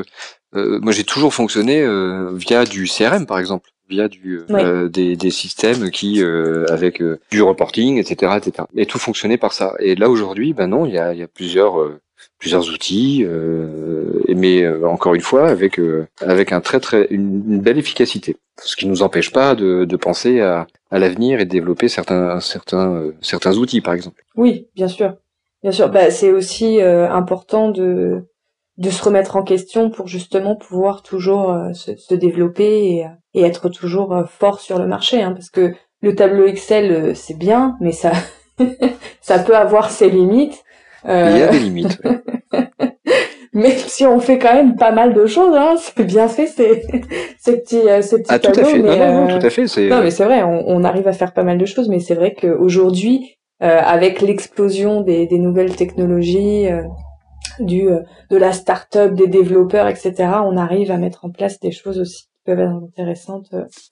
Euh, moi, j'ai toujours fonctionné euh, via du C R M, par exemple, via du euh, ouais. des, des systèmes qui, euh, avec euh, du reporting, et cetera, et cetera. Et tout fonctionnait par ça. Et là aujourd'hui, ben non, il y a, y a plusieurs, euh, plusieurs outils, euh, mais euh, encore une fois, avec euh, avec un très très une, une belle efficacité, ce qui nous empêche pas de, de penser à, à l'avenir et de développer certains certains euh, certains outils, par exemple. Oui, bien sûr, bien sûr. Bah, c'est aussi euh, important de de se remettre en question pour justement pouvoir toujours euh, se, se développer et, et être toujours euh, fort sur le marché, hein, parce que le tableau Excel euh, c'est bien, mais ça ça peut avoir ses limites. Euh... Il y a des limites. Oui. Mais si on fait quand même pas mal de choses, hein, c'est bien fait ces, ces petits, ces petits ah, tableaux. Tout à fait. Mais, non, non, non, euh... tout à fait. C'est... Non, mais c'est vrai, on, on arrive à faire pas mal de choses, mais c'est vrai qu'aujourd'hui, euh, avec l'explosion des, des nouvelles technologies, euh, du, euh, de la start-up, des développeurs, et cetera, on arrive à mettre en place des choses aussi qui peuvent être intéressantes.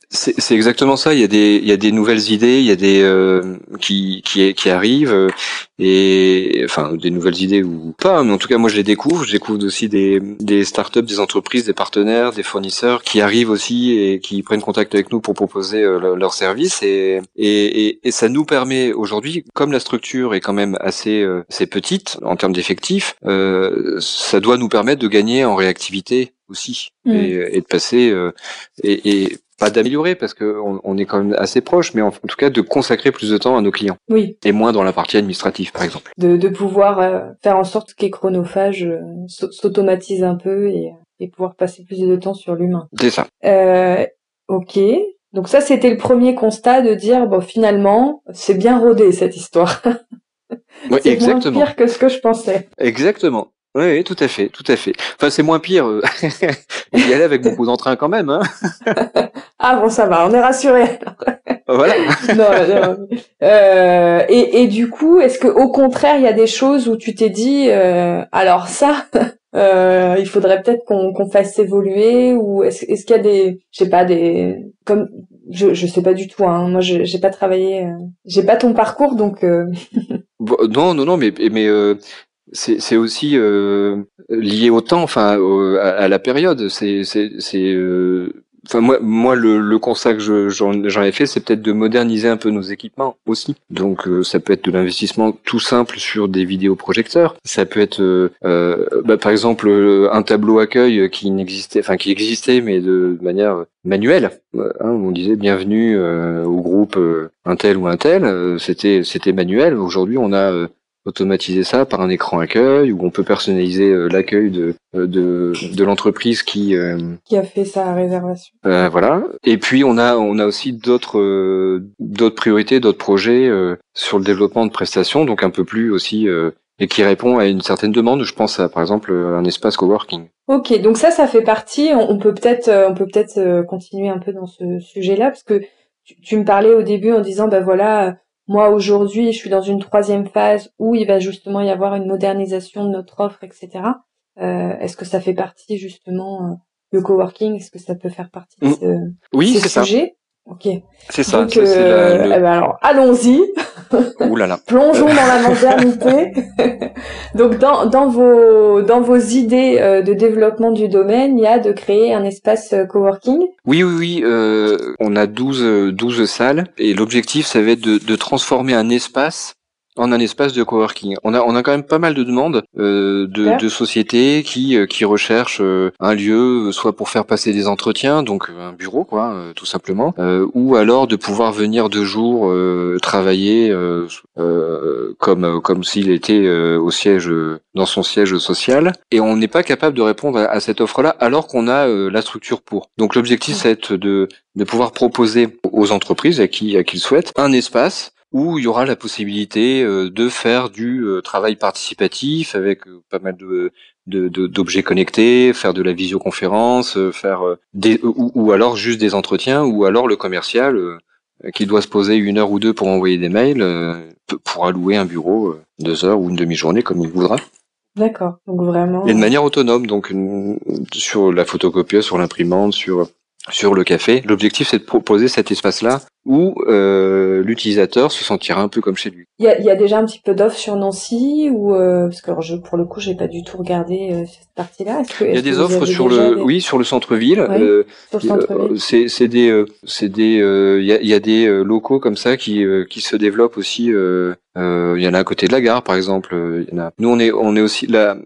C'est, c'est exactement ça. Il y a des, il y a des nouvelles idées, il y a des euh, qui, qui, qui arrivent. Et enfin des nouvelles idées ou pas, mais en tout cas moi je les découvre, je découvre aussi des des startups, des entreprises, des partenaires, des fournisseurs qui arrivent aussi et qui prennent contact avec nous pour proposer euh, le, leurs services et, et et et ça nous permet aujourd'hui, comme la structure est quand même assez euh, assez petite en termes d'effectifs, euh, ça doit nous permettre de gagner en réactivité aussi mmh. et, et de passer euh, et, et pas d'améliorer parce que on, on est quand même assez proche, mais en, en tout cas de consacrer plus de temps à nos clients. Oui. Et moins dans la partie administrative, par exemple. De, de pouvoir euh, faire en sorte que les chronophages euh, s'automatisent un peu et, et pouvoir passer plus de temps sur l'humain. C'est ça. Euh, ok. Donc ça, c'était le premier constat de dire bon, finalement, c'est bien rodé cette histoire. Oui, c'est exactement. Moins pire que ce que je pensais. Exactement. Oui, tout à fait, tout à fait. Enfin, c'est moins pire. J'y allais avec beaucoup d'entrain quand même. Hein. Ah bon, ça va, on est rassurés. Voilà. Non, non. Euh, et, et du coup, est-ce que au contraire, il y a des choses où tu t'es dit, euh, alors ça, euh, il faudrait peut-être qu'on, qu'on fasse évoluer, ou est-ce, est-ce qu'il y a des, je sais pas, des, comme, je, je sais pas du tout. Hein, moi, je, j'ai pas travaillé, euh, j'ai pas ton parcours, donc. Euh... Bon, non, non, non, mais mais. Euh... C'est, c'est aussi euh, lié au temps, enfin euh, à, à la période. C'est, c'est, c'est. Euh, enfin moi, moi le, le constat que je, j'en, j'en ai fait, c'est peut-être de moderniser un peu nos équipements aussi. Donc euh, ça peut être de l'investissement tout simple sur des vidéoprojecteurs. Ça peut être, euh, euh, bah, par exemple, un tableau accueil qui n'existait, enfin qui existait, mais de manière manuelle. Hein, on disait bienvenue euh, au groupe euh, un tel ou un tel. Euh, c'était, c'était manuel. Aujourd'hui, on a euh, automatiser ça par un écran accueil où on peut personnaliser euh, l'accueil de de de l'entreprise qui euh, qui a fait sa réservation. Euh, voilà. Et puis on a on a aussi d'autres euh, d'autres priorités, d'autres projets euh, sur le développement de prestations, donc un peu plus aussi euh, et qui répond à une certaine demande. Je pense à par exemple un espace coworking. Ok, donc ça ça fait partie. On peut peut-être on peut peut-être continuer un peu dans ce sujet-là parce que tu, tu me parlais au début en disant bah voilà. Moi, aujourd'hui, je suis dans une troisième phase où il va justement y avoir une modernisation de notre offre, et cetera. Euh, est-ce que ça fait partie, justement, euh, le coworking? Est-ce que ça peut faire partie de ce, oui, ce c'est sujet ça. Ok. C'est ça. Donc, c'est, euh, c'est la, le... eh ben alors, allons-y. Ouh là là. Plongeons dans la modernité. Donc, dans, dans, vos, dans vos idées euh, de développement du domaine, il y a de créer un espace euh, coworking. Oui, oui, oui. Euh, on a douze, douze salles et l'objectif, ça va être de, de transformer un espace en un espace de coworking. On a on a quand même pas mal de demandes euh, de, de sociétés qui qui recherchent euh, un lieu soit pour faire passer des entretiens, donc un bureau quoi, euh, tout simplement, euh, ou alors de pouvoir venir deux jours euh, travailler euh, euh, comme comme s'il était euh, au siège euh, dans son siège social. Et on n'est pas capable de répondre à, à cette offre-là alors qu'on a euh, la structure pour. Donc l'objectif c'est ouais. de de pouvoir proposer aux entreprises à qui à qui le souhaitent un espace où il y aura la possibilité de faire du travail participatif avec pas mal de, de, de d'objets connectés, faire de la visioconférence, faire des ou, ou alors juste des entretiens, ou alors le commercial qui doit se poser une heure ou deux pour envoyer des mails pourra louer un bureau deux heures ou une demi-journée comme il voudra. D'accord, donc vraiment. Et de manière autonome, donc sur la photocopieuse, sur l'imprimante, sur sur le café. L'objectif, c'est de proposer cet espace-là où euh, l'utilisateur se sentira un peu comme chez lui. Il y a, il y a déjà un petit peu d'offres sur Nancy ou euh, parce que alors je, pour le coup, j'ai pas du tout regardé euh, cette partie-là. Est-ce que, est-ce il y a des offres sur le, des... oui, sur le centre-ville. Oui, euh, sur le centre-ville. Euh, c'est, c'est des, euh, c'est des, euh, il y a, il y a des locaux comme ça qui, euh, qui se développent aussi. Euh, euh, il y en a à côté de la gare, par exemple. Il y en a. Nous, on est, on est aussi là.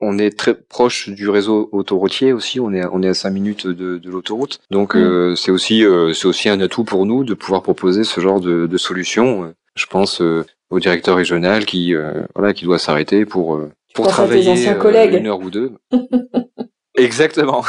On est très proche du réseau autoroutier aussi. On est on est à cinq minutes de, de l'autoroute, donc mmh. euh, c'est aussi euh, c'est aussi un atout pour nous de pouvoir proposer ce genre de, de solution. Je pense euh, au directeur régional qui euh, voilà qui doit s'arrêter pour euh, pour travailler euh, une heure ou deux. Exactement.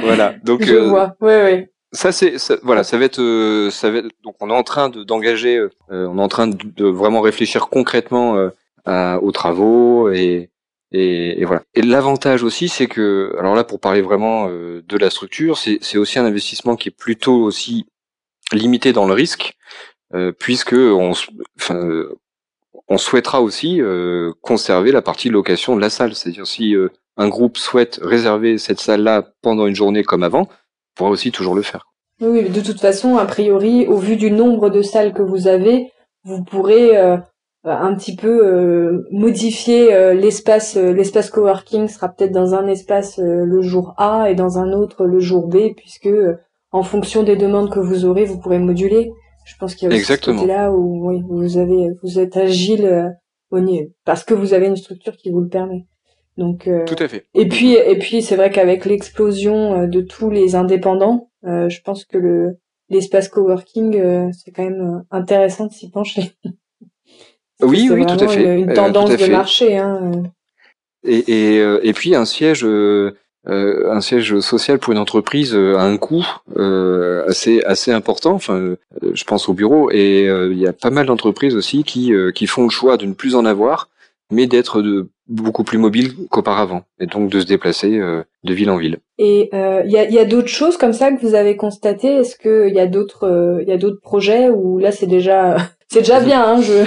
Voilà. Donc, je euh, vois. Oui, oui. Ça c'est ça, voilà, ça va être, euh, ça va être, donc on est en train de d'engager, euh, on est en train de, de vraiment réfléchir concrètement euh, à, aux travaux et, et et voilà. Et l'avantage aussi, c'est que, alors là pour parler vraiment euh, de la structure, c'est c'est aussi un investissement qui est plutôt aussi limité dans le risque, euh, puisque on enfin, euh, on souhaitera aussi euh, conserver la partie location de la salle, c'est-à-dire si euh, un groupe souhaite réserver cette salle-là pendant une journée comme avant, pourra aussi toujours le faire. Oui, mais de toute façon, a priori, au vu du nombre de salles que vous avez, vous pourrez euh, un petit peu euh, modifier euh, l'espace. Euh, l'espace coworking sera peut-être dans un espace euh, le jour A et dans un autre le jour B, puisque euh, en fonction des demandes que vous aurez, vous pourrez moduler. Je pense qu'il y a aussi ce côté-là où oui, vous avez, vous êtes agile euh, au niveau, parce que vous avez une structure qui vous le permet. Donc, euh, tout à fait. Et puis, et puis, c'est vrai qu'avec l'explosion de tous les indépendants, euh, je pense que le l'espace coworking, euh, c'est quand même intéressant de s'y pencher. Oui, oui, tout à fait. Une, une tendance euh, de fait. marché. Hein. Et et euh, et puis un siège, euh, euh, un siège social pour une entreprise euh, a un coût euh, assez assez important. Enfin, euh, je pense au bureau et il euh, y a pas mal d'entreprises aussi qui euh, qui font le choix de ne plus en avoir, mais d'être de beaucoup plus mobile qu'auparavant, et donc de se déplacer euh, de ville en ville. Et il euh, y a, y a d'autres choses comme ça que vous avez constatées. Est-ce que il y a d'autres, il euh, y a d'autres projets où là c'est déjà, c'est déjà bien. Hein, je,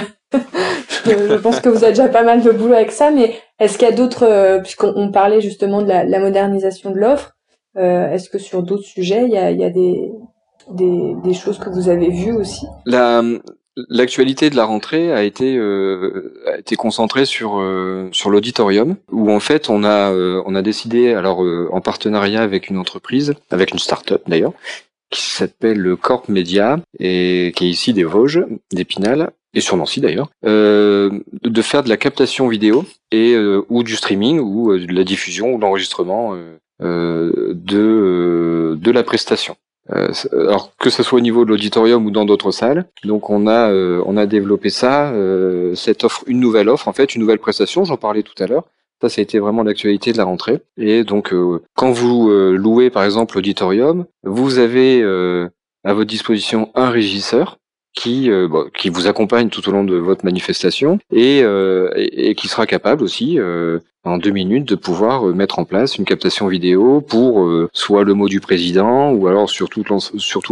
je pense que vous avez déjà pas mal de boulot avec ça. Mais est-ce qu'il y a d'autres, euh, puisqu'on on parlait justement de la, la modernisation de l'offre, euh, est-ce que sur d'autres sujets il y a, il y a des, des, des choses que vous avez vues aussi? La L'actualité de la rentrée a été euh, a été concentrée sur euh, sur l'auditorium, où en fait on a euh, on a décidé, alors euh, en partenariat avec une entreprise, avec une start-up d'ailleurs, qui s'appelle le Corp Media et qui est ici des Vosges, d'Épinal et sur Nancy d'ailleurs, euh, de faire de la captation vidéo et euh, ou du streaming ou euh, de la diffusion ou de l'enregistrement euh, euh, de euh, de la prestation. Euh, alors que ce soit au niveau de l'auditorium ou dans d'autres salles, donc on a euh, on a développé ça, euh, cette offre, une nouvelle offre en fait, une nouvelle prestation. J'en parlais tout à l'heure. Ça, ça a été vraiment l'actualité de la rentrée. Et donc euh, quand vous euh, louez par exemple l'auditorium, vous avez euh, à votre disposition un régisseur qui euh, bon, qui vous accompagne tout au long de votre manifestation et euh, et, et qui sera capable aussi euh, en deux minutes de pouvoir mettre en place une captation vidéo pour euh, soit le mot du président ou alors sur tout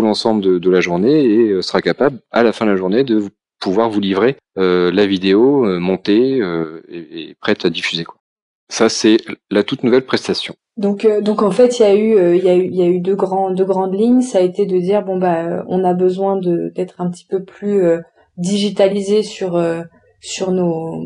l'ensemble de, de la journée, et euh, sera capable à la fin de la journée de vous, pouvoir vous livrer euh, la vidéo euh, montée euh, et, et prête à diffuser, quoi. Ça, c'est la toute nouvelle prestation. Donc, euh, donc en fait, il y a eu, il euh, y a eu, il y a eu deux grands, deux grandes lignes. Ça a été de dire bon bah, on a besoin de d'être un petit peu plus euh, digitalisé sur euh, sur nos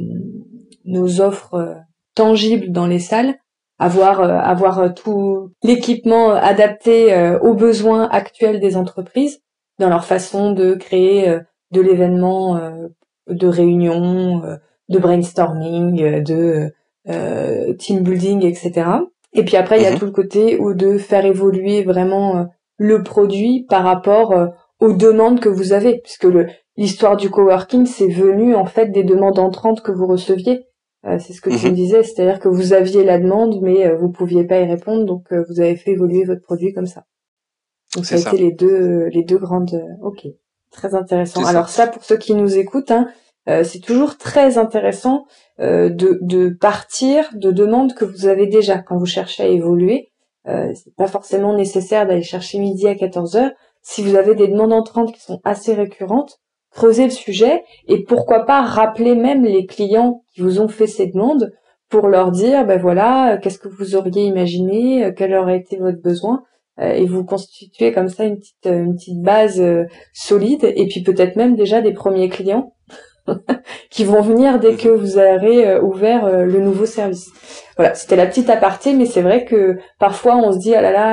nos offres euh, tangibles dans les salles, avoir euh, avoir tout l'équipement adapté euh, aux besoins actuels des entreprises dans leur façon de créer euh, de l'événement, euh, de réunion, euh, de brainstorming, de euh, Euh, team building, et cetera. Et puis après, il mm-hmm. y a tout le côté où de faire évoluer vraiment euh, le produit par rapport euh, aux demandes que vous avez, puisque le, l'histoire du coworking, c'est venu en fait des demandes entrantes que vous receviez. Euh, c'est ce que mm-hmm. tu me disais, c'est-à-dire que vous aviez la demande, mais euh, vous pouviez pas y répondre, donc euh, vous avez fait évoluer votre produit comme ça. Donc c'est ça a ça. été les deux, les deux grandes. Ok, très intéressant. C'est Alors ça. ça, pour ceux qui nous écoutent, hein, Euh, c'est toujours très intéressant euh, de, de partir de demandes que vous avez déjà quand vous cherchez à évoluer. Euh, c'est pas forcément nécessaire d'aller chercher midi à quatorze heures. Si vous avez des demandes entrantes qui sont assez récurrentes, creusez le sujet et pourquoi pas rappeler même les clients qui vous ont fait ces demandes pour leur dire ben voilà, qu'est-ce que vous auriez imaginé, quel aurait été votre besoin, euh, et vous constituez comme ça une petite, une petite base euh, solide, et puis peut-être même déjà des premiers clients qui vont venir dès que vous aurez ouvert le nouveau service. Voilà, c'était la petite aparté, mais c'est vrai que parfois on se dit ah là là,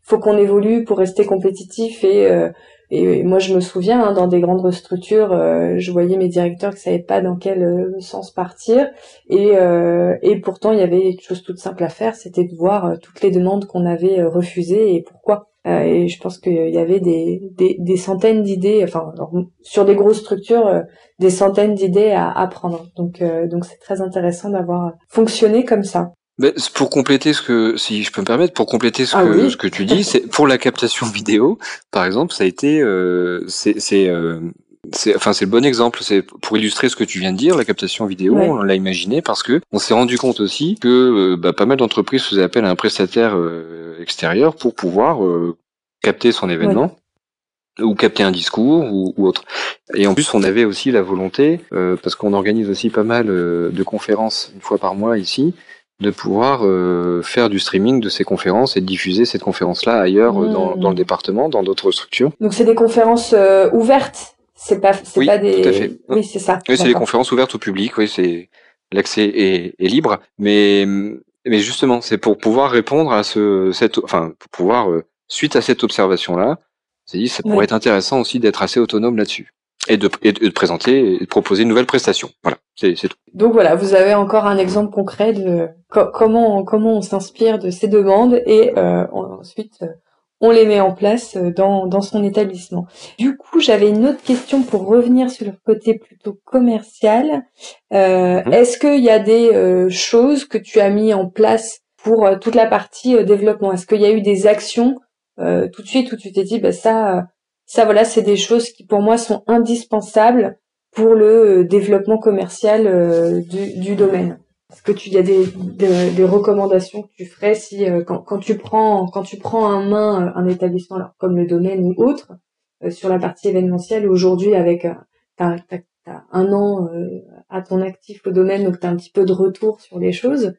il faut qu'on évolue pour rester compétitif, et euh, et moi je me souviens hein, dans des grandes structures, euh, je voyais mes directeurs qui savaient pas dans quel euh, sens partir, et euh, et pourtant il y avait une chose toute simple à faire, c'était de voir euh, toutes les demandes qu'on avait euh, refusées et pourquoi. Euh, et je pense qu'il y avait des, des, des centaines d'idées, enfin alors, sur des grosses structures, euh, des centaines d'idées à apprendre. Donc euh, donc c'est très intéressant d'avoir fonctionné comme ça. Mais pour compléter ce que, si je peux me permettre, pour compléter ce ah que oui. ce que tu dis, c'est pour la captation vidéo, par exemple, ça a été, euh, c'est c'est euh, c'est enfin c'est le bon exemple, c'est pour illustrer ce que tu viens de dire, la captation vidéo, ouais. On l'a imaginé parce que on s'est rendu compte aussi que bah, pas mal d'entreprises faisaient appel à un prestataire euh, extérieur pour pouvoir euh, capter son événement, ouais. Ou capter un discours ou, ou autre. Et en plus on avait aussi la volonté euh, parce qu'on organise aussi pas mal euh, de conférences une fois par mois ici, de pouvoir euh, faire du streaming de ces conférences et de diffuser cette conférence-là ailleurs mmh. dans, dans le département, dans d'autres structures. Donc c'est des conférences euh, ouvertes. C'est pas, c'est oui, pas des. Tout à fait. Oui, c'est ça. Oui, c'est des conférences ouvertes au public. Oui, c'est l'accès est, est libre, mais mais justement, c'est pour pouvoir répondre à ce, cette, enfin, pour pouvoir euh, suite à cette observation-là, c'est dit, ça pourrait oui. être intéressant aussi d'être assez autonome là-dessus et de et de présenter et de proposer une nouvelle prestation. Voilà, c'est c'est tout. Donc voilà, vous avez encore un exemple concret de co- comment on, comment on s'inspire de ces demandes et euh, ensuite. Euh, on les met en place dans, dans son établissement. Du coup, j'avais une autre question pour revenir sur le côté plutôt commercial. Euh, mmh. Est-ce qu'il y a des euh, choses que tu as mis en place pour euh, toute la partie euh, développement? Est-ce qu'il y a eu des actions euh, tout de suite où tu t'es dit, bah, ça, ça voilà, c'est des choses qui pour moi sont indispensables pour le euh, développement commercial euh, du, du domaine? Est-ce que tu y a des, des, des recommandations que tu ferais si euh, quand, quand tu prends quand tu prends en main un établissement alors, comme le Domaine ou autre euh, sur la partie événementielle aujourd'hui avec euh, t'as, t'as, t'as un an euh, à ton actif au Domaine donc t'as un petit peu de retour sur les choses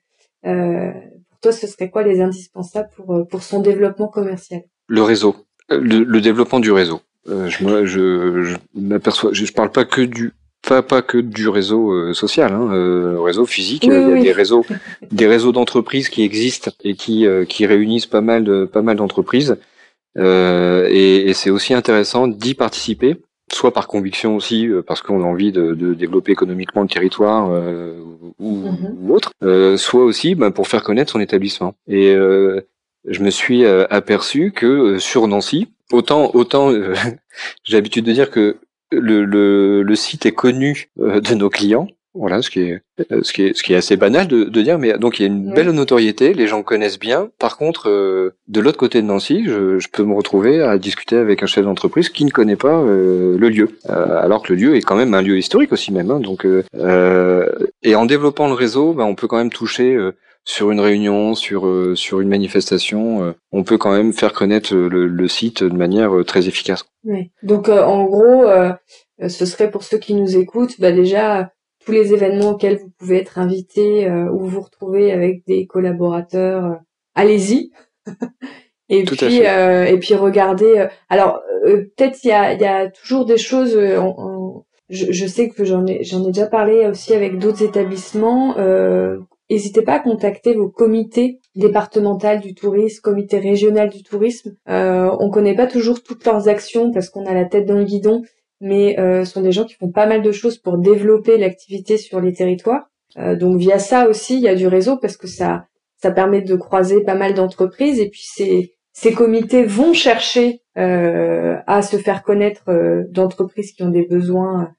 euh, pour toi ce serait quoi les indispensables pour pour son développement commercial? Le réseau, le, le développement du réseau. Euh, je, moi, je je m'aperçois je, je parle pas que du Pas, pas que du réseau euh, social, hein, euh, réseau physique. Oui, il y a oui. des réseaux, des réseaux d'entreprises qui existent et qui euh, qui réunissent pas mal de pas mal d'entreprises. Euh, et, et c'est aussi intéressant d'y participer, soit par conviction aussi, euh, parce qu'on a envie de, de développer économiquement le territoire euh, ou, mm-hmm. ou autre, euh, soit aussi bah, pour faire connaître son établissement. Et euh, je me suis euh, aperçu que euh, sur Nancy, autant autant euh, j'ai l'habitude de dire que Le, le, le site est connu euh, de nos clients, voilà, ce qui est euh, ce qui est ce qui est assez banal de, de dire, mais donc il y a une belle notoriété, les gens connaissent bien. Par contre, euh, de l'autre côté de Nancy, je, je peux me retrouver à discuter avec un chef d'entreprise qui ne connaît pas euh, le lieu, euh, alors que le lieu est quand même un lieu historique aussi même. Hein, donc, euh, euh, et en développant le réseau, bah, on peut quand même toucher. Euh, sur une réunion, sur euh, sur une manifestation, euh, on peut quand même faire connaître le, le site de manière euh, très efficace. Oui. Donc euh, en gros, euh, ce serait pour ceux qui nous écoutent, bah déjà tous les événements auxquels vous pouvez être invités euh, ou vous retrouver avec des collaborateurs, euh, allez-y. Et Tout puis euh, et puis regardez. Alors euh, peut-être il y a il y a toujours des choses. Euh, en, en, je, je sais que j'en ai j'en ai déjà parlé aussi avec d'autres établissements. Euh, N'hésitez pas à contacter vos comités départementaux du tourisme, comité régional du tourisme. Euh, on connaît pas toujours toutes leurs actions parce qu'on a la tête dans le guidon, mais euh, ce sont des gens qui font pas mal de choses pour développer l'activité sur les territoires. Euh, donc via ça aussi, il y a du réseau parce que ça ça permet de croiser pas mal d'entreprises et puis ces ces comités vont chercher euh, à se faire connaître euh, d'entreprises qui ont des besoins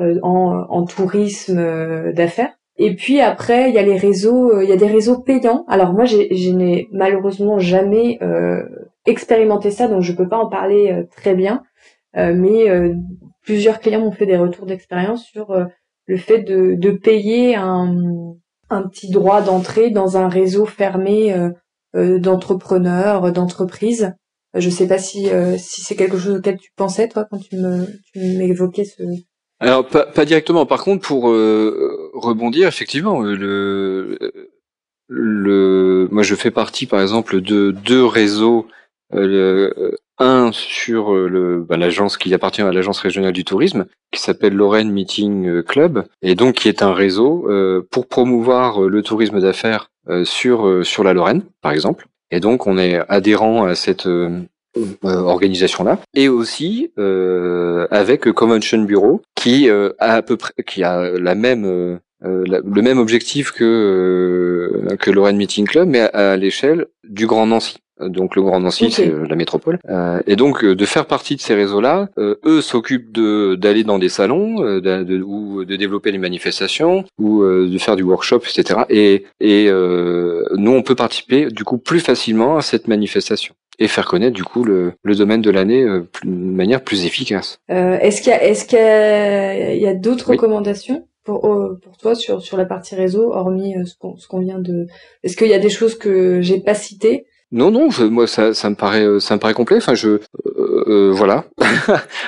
euh, en, en tourisme euh, d'affaires. Et puis après, il y a les réseaux, il y a des réseaux payants. Alors moi, j'ai, je n'ai malheureusement jamais euh, expérimenté ça, donc je peux pas en parler euh, très bien. Euh, mais euh, plusieurs clients m'ont fait des retours d'expérience sur euh, le fait de, de payer un, un petit droit d'entrée dans un réseau fermé euh, euh, d'entrepreneurs, d'entreprises. Je sais pas si euh, si c'est quelque chose auquel tu pensais toi quand tu me tu m'évoquais ce. Alors pas, pas directement. Par contre, pour euh, rebondir, effectivement, le, le, moi je fais partie, par exemple, de deux réseaux. Euh, le, un sur le, bah, l'agence qui appartient à l'agence régionale du tourisme, qui s'appelle Lorraine Meeting Club, et donc qui est un réseau euh, pour promouvoir le tourisme d'affaires euh, sur euh, sur la Lorraine, par exemple. Et donc on est adhérent à cette euh, Euh, organisation là, et aussi euh, avec Convention Bureau qui euh, a à peu près qui a la même euh, la, le même objectif que euh, que Lorraine Meeting Club, mais à, à l'échelle du Grand Nancy. donc le Grand Nancy, okay. C'est la métropole. Euh, et donc de faire partie de ces réseaux-là, euh, eux s'occupent de d'aller dans des salons, euh, de, ou de développer les manifestations, ou euh, de faire du workshop, et cetera. Et, et euh, nous, on peut participer du coup plus facilement à cette manifestation et faire connaître du coup le, le domaine de l'année euh, de manière plus efficace. Euh, est-ce qu'il y a, est-ce qu'il y a d'autres oui. recommandations pour euh, pour toi sur sur la partie réseau, hormis euh, ce qu'on ce qu'on vient de. Est-ce qu'il y a des choses que j'ai pas citées? Non, non, je, moi ça, ça me paraît, ça me paraît complet. Enfin, je, euh, euh, voilà.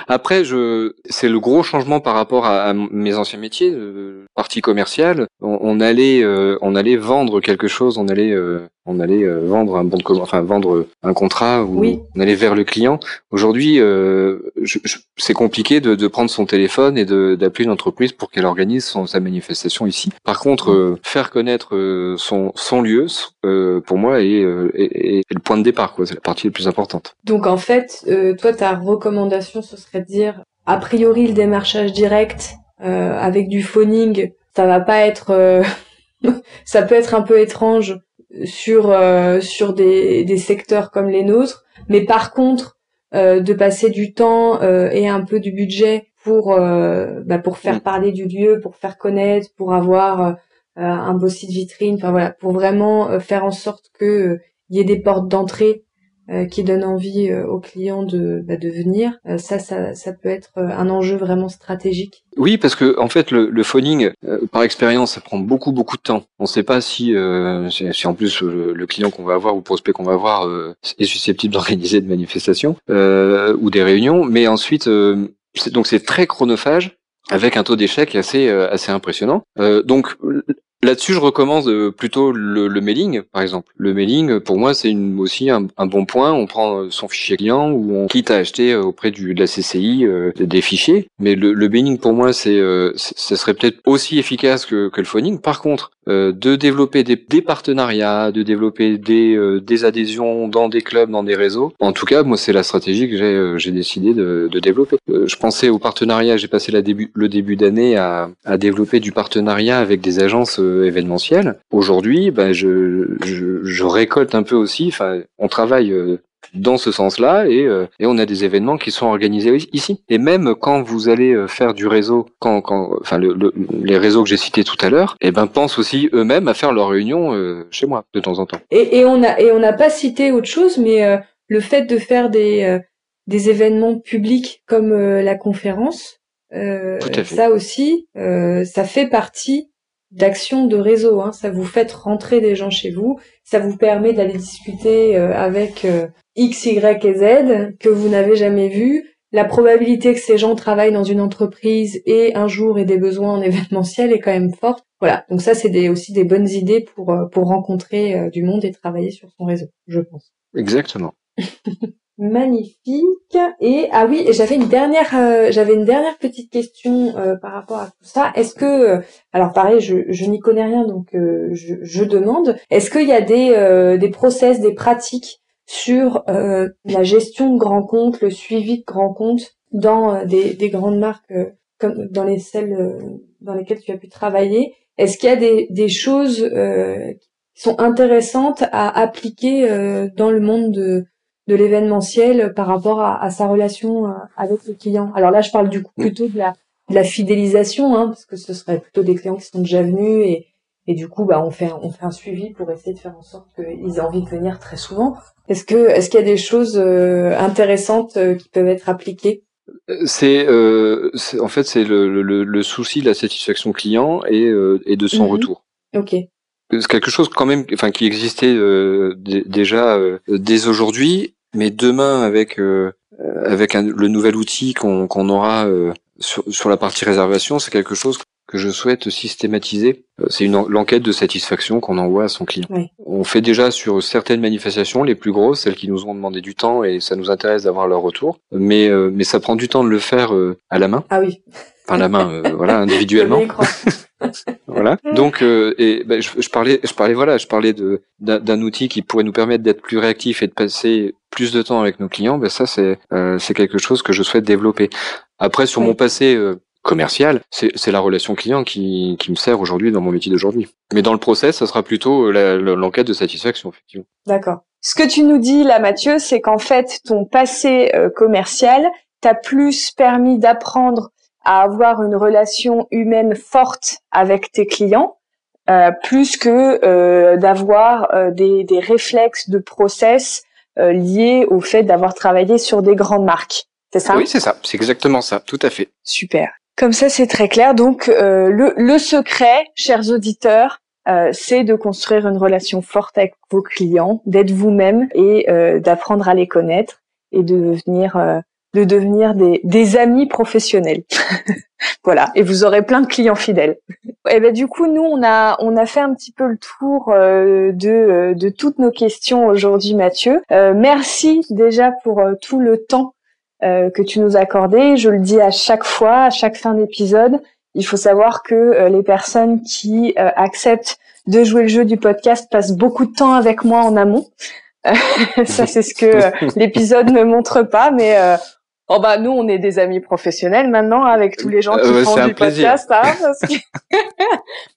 Après, je, c'est le gros changement par rapport à, à mes anciens métiers, euh, partie commerciale. On, on allait, euh, on allait vendre quelque chose, on allait, euh, on allait euh, vendre un bon de commande, enfin vendre un contrat, ou oui. on allait vers le client. Aujourd'hui, euh, je, je, c'est compliqué de, de prendre son téléphone et de, d'appeler une entreprise pour qu'elle organise son, sa manifestation ici. Par contre, euh, faire connaître euh, son, son lieu, euh, pour moi, est, euh, est et le point de départ, quoi. C'est la partie la plus importante. Donc en fait, euh, toi, ta recommandation, ce serait de dire, a priori, le démarchage direct euh, avec du phoning, ça va pas être, euh, ça peut être un peu étrange sur euh, sur des, des secteurs comme les nôtres, mais par contre, euh, de passer du temps euh, et un peu du budget pour euh, bah, pour faire mmh. parler du lieu, pour faire connaître, pour avoir euh, un beau site vitrine, enfin voilà, pour vraiment euh, faire en sorte que euh, il y a des portes d'entrée euh, qui donnent envie euh, aux clients de, bah, de venir. Euh, ça, ça, ça peut être euh, un enjeu vraiment stratégique. Oui, parce que en fait, le, le phoning, euh, par expérience, ça prend beaucoup, beaucoup de temps. On ne sait pas si, euh, si, si en plus le, le client qu'on va avoir ou le prospect qu'on va avoir euh, est susceptible d'organiser des manifestations euh, ou des réunions. Mais ensuite, euh, c'est, donc c'est très chronophage, avec un taux d'échec assez, euh, assez impressionnant. Euh, donc là-dessus, je recommence plutôt le, le mailing, par exemple. Le mailing, pour moi, c'est une, aussi un, un bon point. On prend son fichier client ou on quitte à acheter auprès du, de la C C I euh, des fichiers. Mais le, le mailing, pour moi, c'est, euh, c'est, ça serait peut-être aussi efficace que, que le phoning. Par contre, euh, de développer des, des partenariats, de développer des, euh, des adhésions dans des clubs, dans des réseaux. En tout cas, moi, c'est la stratégie que j'ai, euh, j'ai décidé de, de développer. Euh, je pensais au partenariat. J'ai passé la début, le début d'année à, à développer du partenariat avec des agences événementiel. Aujourd'hui, ben je, je je récolte un peu aussi. Enfin, on travaille dans ce sens-là et et on a des événements qui sont organisés ici. Et même quand vous allez faire du réseau, quand quand enfin le, le, les réseaux que j'ai cités tout à l'heure, et ben pensent aussi eux-mêmes à faire leurs réunions euh, chez moi de temps en temps. Et et on a et on n'a pas cité autre chose, mais euh, le fait de faire des euh, des événements publics comme euh, la conférence, euh, ça aussi, euh, ça fait partie d'action de réseau, hein. Ça vous fait rentrer des gens chez vous, ça vous permet d'aller discuter euh, avec euh, X, Y et Z que vous n'avez jamais vu. La probabilité que ces gens travaillent dans une entreprise et un jour aient des besoins en événementiel est quand même forte. Voilà, donc ça c'est des, aussi des bonnes idées pour, euh, pour rencontrer euh, du monde et travailler sur son réseau, je pense. Exactement. Magnifique. Et ah oui, et j'avais une dernière, euh, j'avais une dernière petite question euh, par rapport à tout ça. Est-ce que, euh, alors pareil, je, je n'y connais rien, donc euh, je, je demande. Est-ce qu'il y a des euh, des process, des pratiques sur euh, la gestion de grands comptes, le suivi de grands comptes dans euh, des, des grandes marques euh, comme dans les celles euh, dans lesquelles tu as pu travailler? Est-ce qu'il y a des des choses euh, qui sont intéressantes à appliquer euh, dans le monde de de l'événementiel par rapport à, à sa relation avec le client? Alors là, je parle du coup plutôt de la, de la fidélisation, hein, parce que ce serait plutôt des clients qui sont déjà venus et, et du coup, bah, on fait, on fait un suivi pour essayer de faire en sorte qu'ils aient envie de venir très souvent. Est-ce que, est-ce qu'il y a des choses euh, intéressantes euh, qui peuvent être appliquées? C'est, euh, c'est en fait, c'est le, le, le souci de la satisfaction client et, euh, et de son mmh. retour. Ok. C'est quelque chose quand même, enfin, qui existait euh, d- déjà euh, dès aujourd'hui. Mais demain, avec euh, avec un, le nouvel outil qu'on, qu'on aura euh, sur, sur la partie réservation, c'est quelque chose que je souhaite systématiser. C'est une l'enquête de satisfaction qu'on envoie à son client. Oui. On fait déjà sur certaines manifestations, les plus grosses, celles qui nous ont demandé du temps, et ça nous intéresse d'avoir leur retour. Mais euh, mais ça prend du temps de le faire euh, à la main. Ah oui. Enfin, la main, euh, voilà, individuellement. Voilà. Donc, euh, et ben, je, je parlais, je parlais, voilà, je parlais de d'un, d'un outil qui pourrait nous permettre d'être plus réactifs et de passer plus de temps avec nos clients. Ben ça, c'est euh, c'est quelque chose que je souhaite développer. Après, sur oui. mon passé euh, commercial, c'est c'est la relation client qui qui me sert aujourd'hui dans mon métier d'aujourd'hui. Mais dans le process, ça sera plutôt la, l'enquête de satisfaction, effectivement. D'accord. Ce que tu nous dis là, Mathieu, c'est qu'en fait, ton passé euh, commercial t'a plus permis d'apprendre à avoir une relation humaine forte avec tes clients, euh, plus que euh, d'avoir euh, des, des réflexes de process euh, liés au fait d'avoir travaillé sur des grandes marques. C'est ça ? Oui, c'est ça. C'est exactement ça. Tout à fait. Super. Comme ça, c'est très clair. Donc, euh, le, le secret, chers auditeurs, Euh, c'est de construire une relation forte avec vos clients, d'être vous-même et euh, d'apprendre à les connaître et de devenir, euh, de devenir des, des amis professionnels. Voilà, et vous aurez plein de clients fidèles. Et ben du coup, nous on a on a fait un petit peu le tour euh, de de toutes nos questions aujourd'hui, Mathieu. Euh, merci déjà pour euh, tout le temps euh, que tu nous as accordé. Je le dis à chaque fois, à chaque fin d'épisode. Il faut savoir que euh, les personnes qui euh, acceptent de jouer le jeu du podcast passent beaucoup de temps avec moi en amont. Euh, ça, c'est ce que euh, l'épisode ne montre pas, mais euh, oh bah nous, on est des amis professionnels maintenant avec tous les gens qui euh, font du podcast, hein, parce, que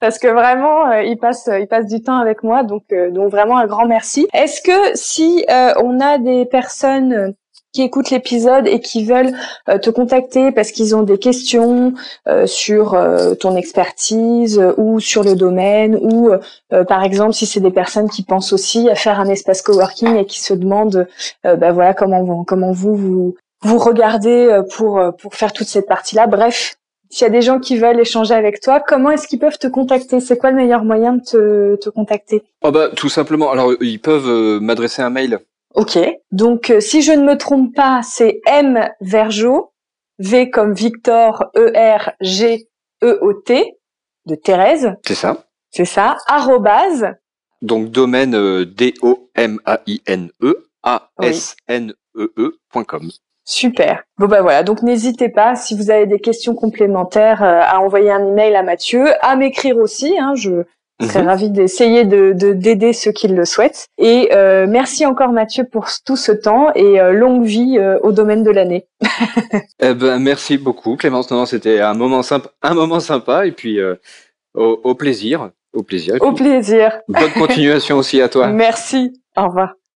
parce que vraiment, euh, ils passent, ils passent du temps avec moi, donc euh, donc vraiment un grand merci. Est-ce que si euh, on a des personnes qui écoutent l'épisode et qui veulent euh, te contacter parce qu'ils ont des questions euh, sur euh, ton expertise euh, ou sur le domaine ou euh, par exemple si c'est des personnes qui pensent aussi à faire un espace coworking et qui se demandent euh, bah voilà comment vous, comment vous vous vous regardez pour pour faire toute cette partie-là. Bref, s'il y a des gens qui veulent échanger avec toi, comment est-ce qu'ils peuvent te contacter? C'est quoi le meilleur moyen de te te contacter? Oh bah tout simplement. Alors ils peuvent euh, m'adresser un mail. Ok, donc euh, si je ne me trompe pas, c'est M Verjot, V comme Victor, E R G E O T de Thérèse. C'est ça. C'est ça. Arrobase. Donc domaine euh, D O M A I N E A S N E E.com. Super. Bon ben voilà. Donc n'hésitez pas si vous avez des questions complémentaires euh, à envoyer un email à Mathieu, à m'écrire aussi. Hein, je Je serais ravie d'essayer de, de, d'aider ceux qui le souhaitent. Et euh, merci encore Mathieu pour tout ce temps et euh, longue vie euh, au domaine de l'année. Eh ben merci beaucoup Clémence. Non, non, c'était un moment sympa, un moment sympa et puis euh, au, au plaisir, au plaisir. Au plaisir. Bonne continuation aussi à toi. Merci. Au revoir.